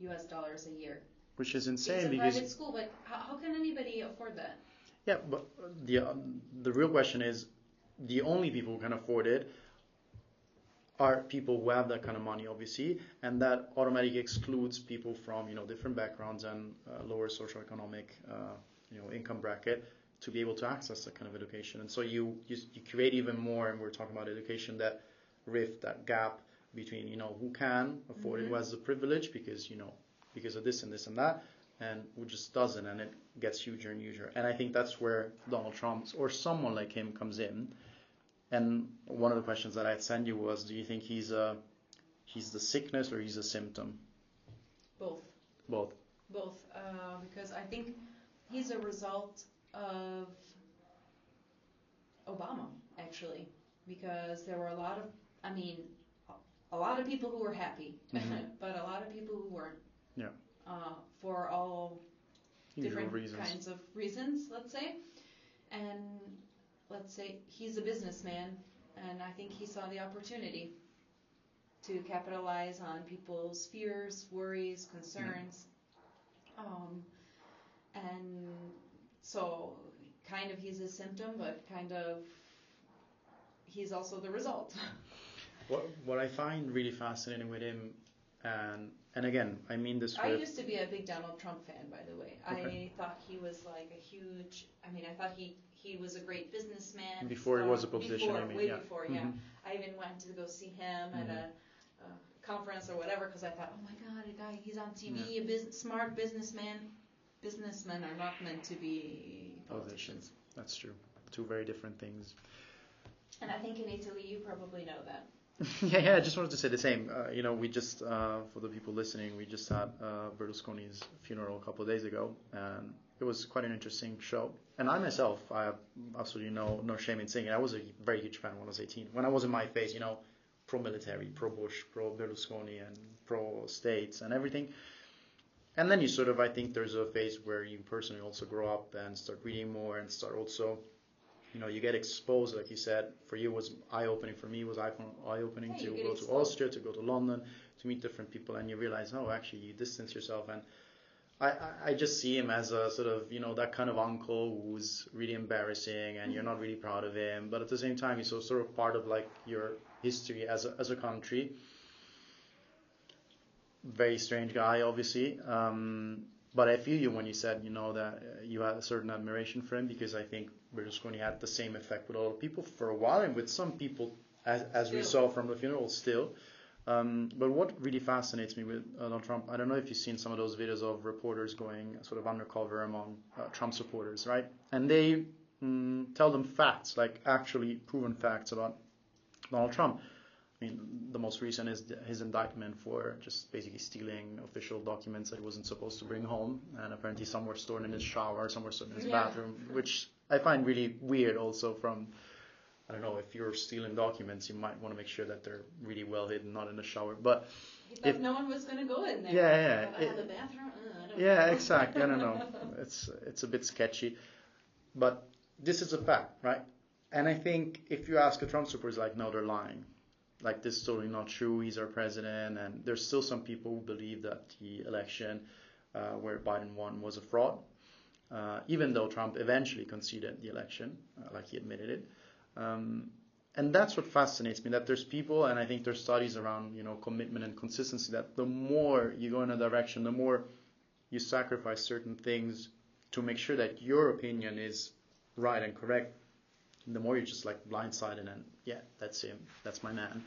US dollars a year. Which is insane. It's a because private school, but how, how can anybody afford that? Yeah, but the uh, the real question is, the only people who can afford it are people who have that kind of money, obviously, and that automatically excludes people from, you know, different backgrounds and uh, lower socioeconomic, uh, you know, income bracket to be able to access that kind of education. And so you, you you create even more, and we're talking about education, that rift, that gap between, you know, who can afford mm-hmm. it, who has the privilege because, you know, because of this and this and that, and who just doesn't, and it gets huger and huger. And I think that's where Donald Trump or someone like him comes in. And one of the questions that I had sent you was, do you think he's a, he's the sickness or he's a symptom? Both. Both. Both, uh, because I think he's a result of Obama, actually, because there were a lot of, I mean, a lot of people who were happy, mm-hmm. but a lot of people who weren't. Yeah. Uh, for all different kinds of reasons, let's say. And let's say he's a businessman, and I think he saw the opportunity to capitalize on people's fears, worries, concerns. Yeah. Um, and so kind of he's a symptom, but kind of he's also the result. What what I find really fascinating with him, and and again, I mean this. I used to be a big Donald Trump fan, by the way. Okay. I thought he was like a huge. I mean, I thought he, he was a great businessman. Before he was a politician, before, I mean, way yeah. before, yeah. Mm-hmm. I even went to go see him mm-hmm. at a, a conference or whatever because I thought, oh my God, a guy, he's on T V, yeah. a business, smart businessman. Businessmen are not meant to be politicians. Oh, that's true. Two very different things. And I think in Italy, you probably know that. yeah, yeah, I just wanted to say the same. Uh, you know, we just, uh, for the people listening, we just had uh, Berlusconi's funeral a couple of days ago, and it was quite an interesting show. And I myself, I have absolutely no, no shame in saying it. I was a very huge fan when I was eighteen. When I was in my phase, you know, pro-military, pro-Bush, pro-Berlusconi, and pro-states and everything. And then you sort of, I think there's a phase where you personally also grow up and start reading more and start also... You know, you get exposed, like you said. For you, it was eye-opening. For me, it was eye-opening yeah, to go exposed. to Austria, to go to London, to meet different people, and you realize, oh, actually, you distance yourself. And I, I, I just see him as a sort of, you know, that kind of uncle who's really embarrassing, and you're not really proud of him. But at the same time, he's also sort of part of like your history as a, as a country. Very strange guy, obviously. Um, But I feel you when you said, you know, that you had a certain admiration for him, because I think Berlusconi had the same effect with a lot of people for a while, and with some people, as, as we saw from the funeral, still. Um, but what really fascinates me with Donald Trump, I don't know if you've seen some of those videos of reporters going sort of undercover among uh, Trump supporters, right? And they mm, tell them facts, like actually proven facts about Donald Trump. I mean, the most recent is his indictment for just basically stealing official documents that he wasn't supposed to bring home, and apparently some were stored in his shower, some were stored in his yeah. bathroom, which I find really weird also from, I don't know, if you're stealing documents, you might want to make sure that they're really well hidden, not in the shower. But if no one was going to go in there. Yeah, yeah. It, the bathroom? Uh, I don't yeah, know. exactly. I don't know. It's, it's a bit sketchy. But this is a fact, right? And I think if you ask a Trump supporter, it's like, no, they're lying. Like, this is totally not true, he's our president, and there's still some people who believe that the election uh, where Biden won was a fraud, uh, even though Trump eventually conceded the election, uh, like he admitted it. Um, and that's what fascinates me, that there's people, and I think there's studies around, you know, commitment and consistency, that the more you go in a direction, the more you sacrifice certain things to make sure that your opinion is right and correct. The more you're just like blindsided and yeah, that's him, that's my man.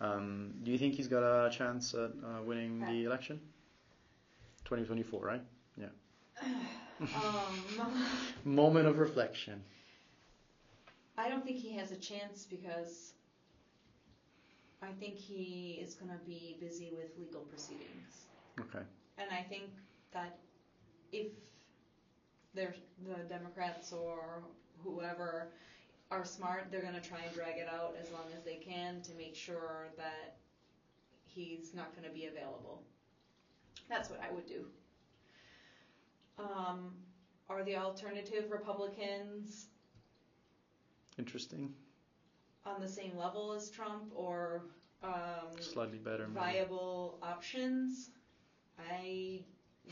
Um, do you think he's got a chance at uh, winning the election? twenty twenty-four, right? Yeah. um, Moment of reflection. I don't think he has a chance because I think he is going to be busy with legal proceedings. Okay. And I think that if there's the Democrats or whoever are smart, they're going to try and drag it out as long as they can to make sure that he's not going to be available. That's what I would do. Um, are the alternative Republicans interesting? On the same level as Trump or um, slightly better viable maybe. options? I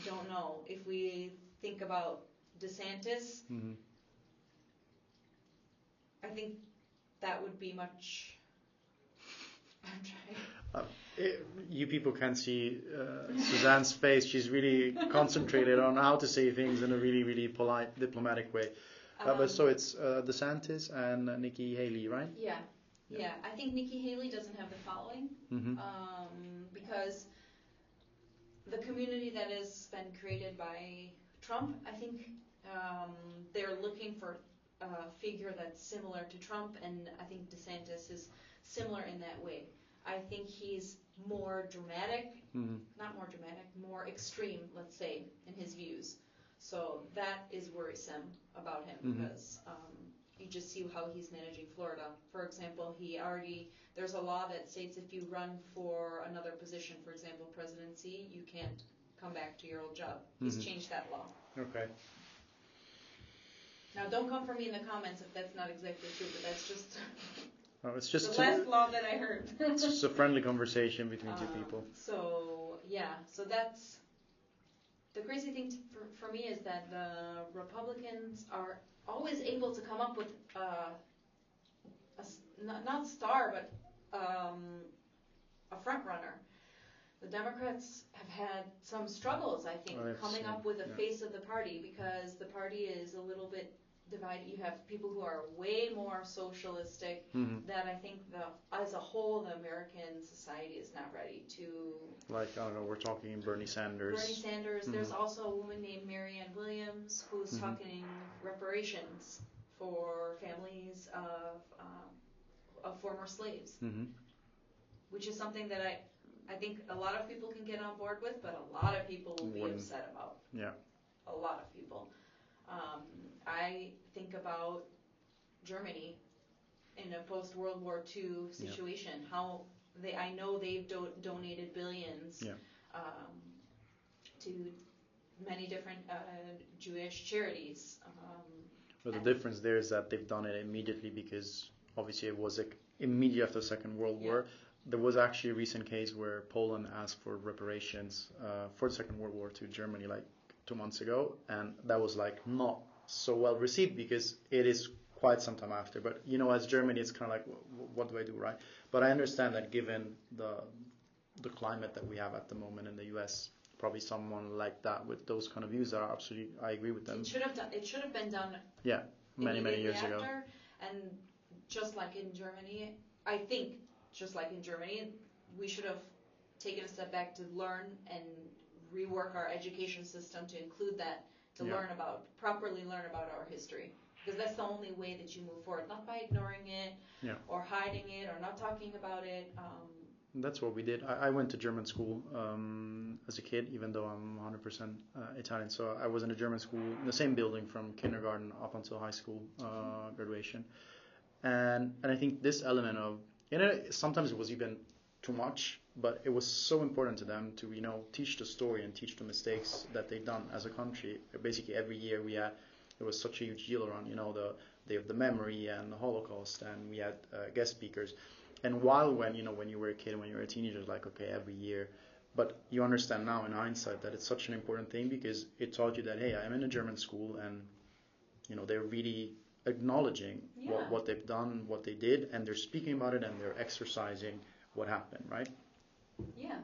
don't know. If we think about DeSantis, mm-hmm. I think that would be much. I'm trying. Uh, it, you people can't see uh, Suzanne's face. She's really concentrated on how to say things in a really, really polite, diplomatic way. Uh, um, but so it's uh, DeSantis and Nikki Haley, right? Yeah. Yeah, yeah I think Nikki Haley doesn't have the following mm-hmm. um, because the community that has been created by Trump, I think um, they're looking for a figure that's similar to Trump, and I think DeSantis is similar in that way. I think he's more dramatic, mm-hmm. not more dramatic, more extreme, let's say, in his views. So that is worrisome about him mm-hmm. because um, you just see how he's managing Florida. For example, he already, there's a law that states if you run for another position, for example, presidency, you can't come back to your old job. Mm-hmm. He's changed that law. Okay. Now, don't come for me in the comments if that's not exactly true, but that's just... Well, it's just the last law that I heard. It's just a friendly conversation between two uh, people. So, yeah. So that's... The crazy thing t- for, for me is that the Republicans are always able to come up with uh, a, n- not star, but um, a front runner. The Democrats have had some struggles, I think, oh, coming up with a yeah. face of the party, because the party is a little bit... divide. You have people who are way more socialistic mm-hmm. that I think the as a whole the American society is not ready to. Like, I don't know, we're talking Bernie Sanders. Bernie Sanders. Mm-hmm. There's also a woman named Marianne Williams who's mm-hmm. talking reparations for families of uh, of former slaves, mm-hmm. which is something that I I think a lot of people can get on board with, but a lot of people will be Wouldn't. upset about. Yeah. A lot of people. Um, I think about Germany in a post-World War Two situation, yeah. how they, I know they've do- donated billions yeah. um, to many different uh, Jewish charities. Um, but the difference there is that they've done it immediately, because obviously it was like immediately after the Second World yeah. War. There was actually a recent case where Poland asked for reparations uh, for the Second World War to Germany, like two months ago, and that was like not so well received because it is quite some time after. But you know, as Germany, it's kind of like, w- what do I do, right? But I understand that given the the climate that we have at the moment in the U S, probably someone like that with those kind of views are absolutely. I agree with them. It should have done, it should have been done. Yeah, many many years after, ago. And just like in Germany, I think just like in Germany, we should have taken a step back to learn and rework our education system to include that, to yeah. learn about, properly learn about our history. Because that's the only way that you move forward, not by ignoring it yeah. or hiding it or not talking about it. Um, that's what we did. I, I went to German school um, as a kid, even though I'm one hundred percent uh, Italian. So I was in a German school, the same building from kindergarten up until high school uh, graduation. And, and I think this element of, you know, sometimes it was even too much, but it was so important to them to, you know, teach the story and teach the mistakes that they've done as a country. Basically, every year we had, there was such a huge deal around, you know, the Day of the Memory and the Holocaust, and we had uh, guest speakers. And while when, you know, when you were a kid, when you were a teenager, like, okay, every year, but you understand now in hindsight that it's such an important thing, because it taught you that, hey, I'm in a German school, and, you know, they're really acknowledging yeah. what, what they've done, what they did, and they're speaking about it, and they're exercising what happened, right? Yeah,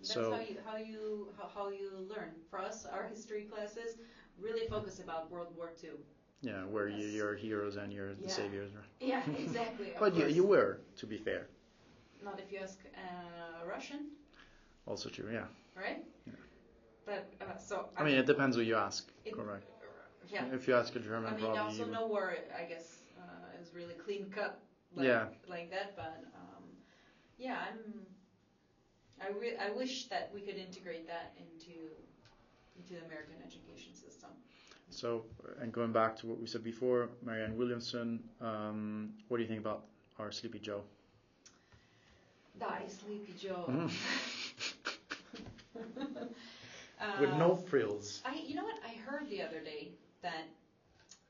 that's so, how you how you how, how you learn. For us, our history classes really focus about World War Two. Yeah, where yes. you, you're heroes and you're yeah. the saviors, right? Yeah, exactly. But you, you were, to be fair. Not if you ask uh, Russian. Also true, yeah. Right. Yeah. But uh, so. I, I mean, it depends who you ask. It, correct. Yeah. If you ask a German, I mean, probably also no war. I guess uh, is really clean cut. Like, yeah. Like that, but um, yeah, I'm. I, re- I wish that we could integrate that into into the American education system. So, and going back to what we said before, Marianne Williamson, um, what do you think about our Sleepy Joe? Die, Sleepy Joe. Mm. uh, With no frills. I, you know what? I heard the other day that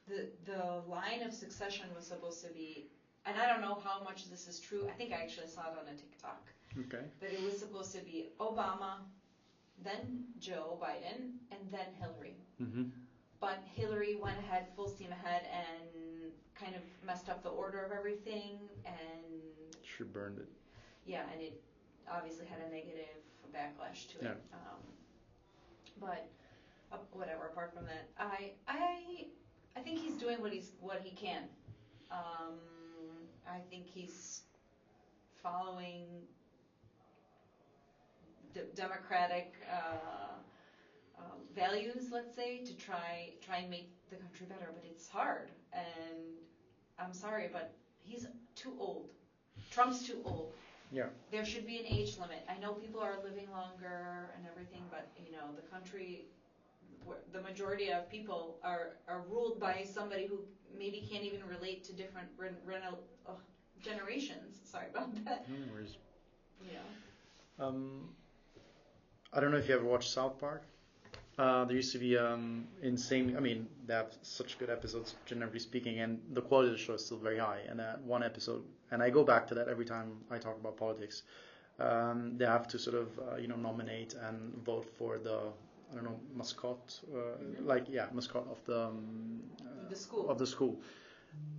the the line of succession was supposed to be, and I don't know how much this is true. I think I actually saw it on a TikTok. Okay. But it was supposed to be Obama, then Joe Biden, and then Hillary. Mm-hmm. But Hillary went ahead, full steam ahead, and kind of messed up the order of everything. And she burned it. Yeah, and it obviously had a negative backlash to yeah. it. Um, but uh, whatever. Apart from that, I I I think he's doing what he's what he can. Um, I think he's following d- democratic uh, uh, values, let's say, to try try and make the country better. But it's hard, and I'm sorry, but he's too old. Trump's too old. Yeah. There should be an age limit. I know people are living longer and everything, but you know, the country, the majority of people are, are ruled by somebody who maybe can't even relate to different re- re- uh, generations. Sorry about that. No worries. Yeah. Um, I don't know if you ever watched South Park. Uh, there used to be um, insane. I mean, they have such good episodes, generally speaking, and the quality of the show is still very high. And that one episode, and I go back to that every time I talk about politics. Um, they have to sort of, uh, you know, nominate and vote for the, I don't know, mascot, uh, mm-hmm. like yeah, mascot of the um, uh, the school of the school.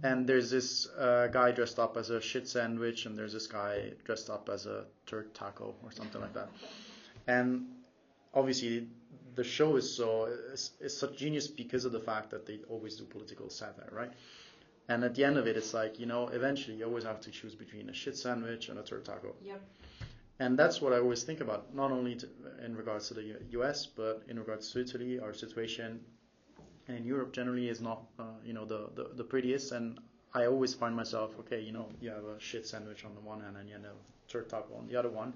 And there's this uh, guy dressed up as a shit sandwich, and there's this guy dressed up as a turd taco or something like that. And obviously, the show is so is, is such genius because of the fact that they always do political satire, right? And at the end of it, it's like, you know, eventually you always have to choose between a shit sandwich and a turd taco. Yep. And that's what I always think about, not only to, in regards to the U S, but in regards to Italy. Our situation in Europe generally is not, uh, you know, the, the, the prettiest. And I always find myself, okay, you know, you have a shit sandwich on the one hand and you have a turd taco on the other one.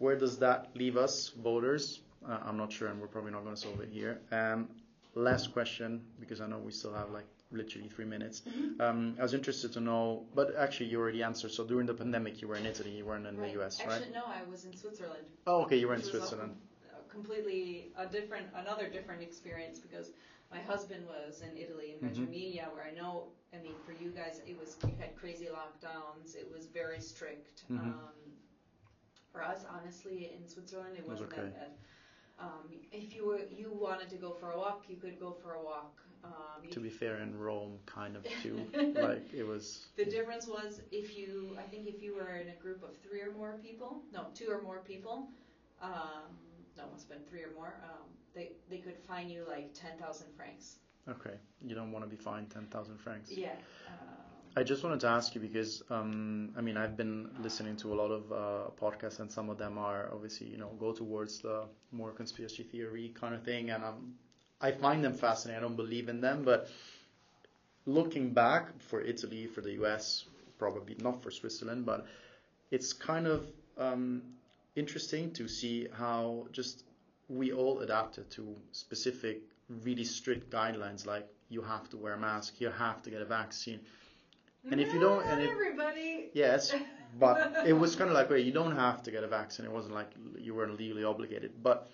Where does that leave us, voters? Uh, I'm not sure, and we're probably not going to solve it here. Um, last question, because I know we still have like literally three minutes. Um, I was interested to know, but actually you already answered. So during the pandemic, you were in Italy, you weren't in right. the U S, actually, right? Actually, no, I was in Switzerland. Oh, okay, you were in Switzerland. Completely a different, another different experience, because my husband was in Italy, in Reggio Emilia, mm-hmm. where I know, I mean, for you guys, it was, you had crazy lockdowns. It was very strict. Mm-hmm. Um, for us, honestly, in Switzerland, it wasn't it was okay. that bad. Um, if you were you wanted to go for a walk, you could go for a walk. Um, to be fair, in Rome, kind of too, like it was. The difference was if you, I think, if you were in a group of three or more people, no, two or more people, um, no, it's been three or more. Um, they they could fine you like ten thousand francs. Okay, you don't want to be fined ten thousand francs. Yeah. Uh, I just wanted to ask you because, um, I mean, I've been listening to a lot of uh, podcasts, and some of them are obviously, you know, go towards the more conspiracy theory kind of thing. And um, I find them fascinating. I don't believe in them. But looking back for Italy, for the U S, probably not for Switzerland, but it's kind of um, interesting to see how just we all adapted to specific, really strict guidelines, like you have to wear a mask, you have to get a vaccine. And if you don't, and if, everybody. Yes, but it was kind of like, wait, you don't have to get a vaccine. It wasn't like you weren't legally obligated. But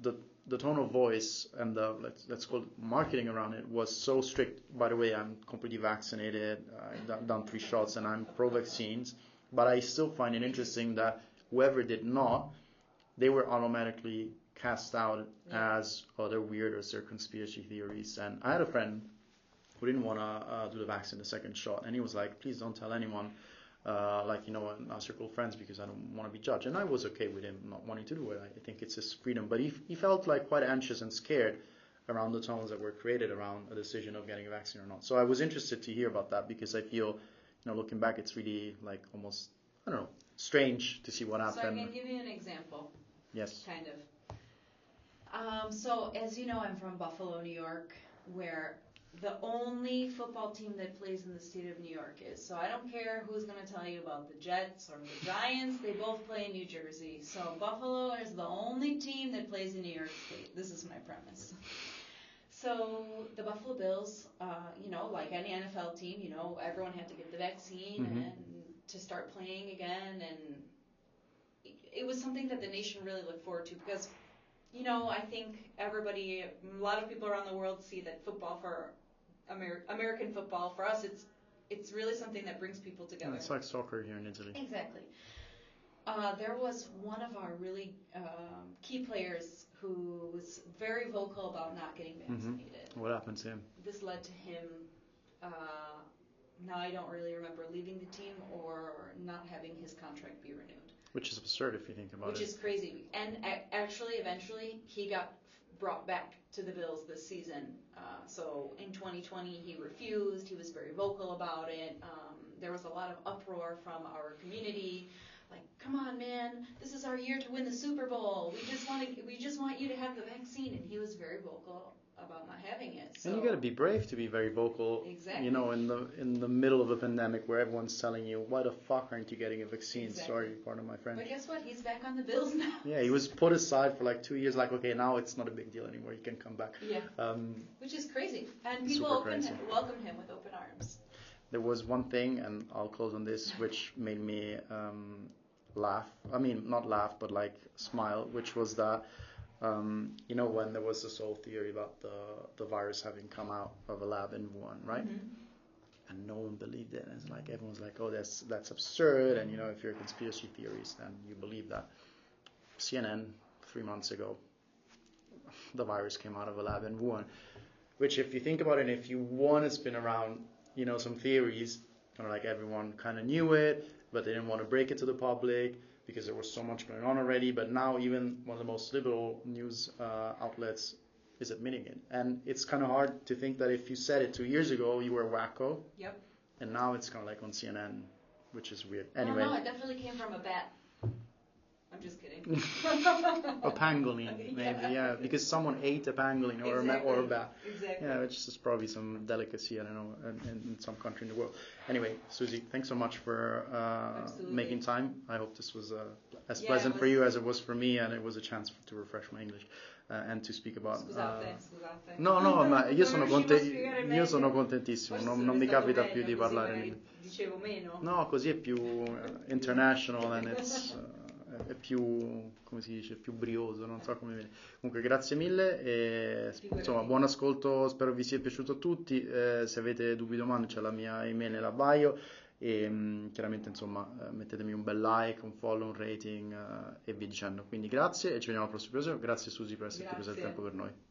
the the tone of voice and the let's let's call it marketing around it was so strict. By the way, I'm completely vaccinated. I've done three shots, and I'm pro vaccines. But I still find it interesting that whoever did not, they were automatically cast out yeah. as other weirdos or conspiracy theories. And I had a friend who didn't want to uh, do the vaccine, the second shot. And he was like, please don't tell anyone, uh, like, you know, our circle of friends, because I don't want to be judged. And I was okay with him not wanting to do it. I think it's his freedom. But he, he felt like quite anxious and scared around the tones that were created around a decision of getting a vaccine or not. So I was interested to hear about that, because I feel, you know, looking back, it's really like almost, I don't know, strange to see what happened. So I can give you an example. Yes. Kind of. Um, so as you know, I'm from Buffalo, New York, where the only football team that plays in the state of New York is. So I don't care who's going to tell you about the Jets or the Giants. They both play in New Jersey. So Buffalo is the only team that plays in New York State. This is my premise. So the Buffalo Bills, uh, you know, like any N F L team, you know, everyone had to get the vaccine mm-hmm. and to start playing again. And it, it was something that the nation really looked forward to, because, you know, I think everybody, a lot of people around the world see that football for Amer- American football, for us, it's it's really something that brings people together. Yeah, it's like soccer here in Italy. Exactly. Uh, there was one of our really um, key players who was very vocal about not getting vaccinated. Mm-hmm. What happened to him? This led to him, uh, now I don't really remember, leaving the team or not having his contract be renewed. Which is absurd if you think about it. Which is crazy. And actually, eventually, he got brought back to the Bills this season. Uh, so in twenty twenty, he refused. He was very vocal about it. Um, there was a lot of uproar from our community. Like, come on, man, this is our year to win the Super Bowl. We just want to, we just want you to have the vaccine. And he was very vocal about not having it. So. And you got to be brave to be very vocal. Exactly. You know, in the in the middle of a pandemic where everyone's telling you, why the fuck aren't you getting a vaccine? Exactly. Sorry, pardon my French. But guess what? He's back on the Bills now. Yeah, he was put aside for like two years. Like, okay, now it's not a big deal anymore. You can come back. Yeah. Um, Which is crazy. And people opened him, welcomed him with open arms. There was one thing, and I'll close on this, which made me um, laugh. I mean, not laugh, but like smile, which was that, um, you know, when there was this whole theory about the, the virus having come out of a lab in Wuhan, right? Mm-hmm. And no one believed it. And it's like, everyone's like, oh, that's, that's absurd. And, you know, if you're a conspiracy theorist, then you believe that. C N N, three months ago, the virus came out of a lab in Wuhan, which if you think about it, and if you want to spin around, you know, some theories, kind of like everyone kind of knew it, but they didn't want to break it to the public because there was so much going on already. But now even one of the most liberal news uh, outlets is admitting it. And it's kind of hard to think that if you said it two years ago, you were wacko. Yep. And now it's kind of like on C N N, which is weird. Anyway. I don't know, it definitely came from a bat. I'm just kidding. A pangolin, okay, maybe, yeah. yeah, because someone ate a pangolin or exactly. a or a bat. Exactly. Yeah, which is probably some delicacy, I don't know, in, in some country in the world. Anyway, Susie, thanks so much for uh, making time. I hope this was uh, as yeah, pleasant was, for you as it was for me, and it was a chance for, to refresh my English uh, and to speak about... Scusate, uh, scusate. No, no, ma io sono, content- io sono contentissimo, non, non mi capita meglio, più di parlare in inglese. Dicevo meno? No, così è più uh, international and it's... Uh, è più, come si dice, più brioso, non so come viene. Comunque grazie mille e insomma buon ascolto, spero vi sia piaciuto a tutti. Eh, se avete dubbi o domande c'è la mia email nella bio e mh, chiaramente insomma mettetemi un bel like, un follow, un rating uh, e via dicendo. Quindi grazie e ci vediamo al prossimo episodio. Grazie Susi per esserti presa il tempo per noi.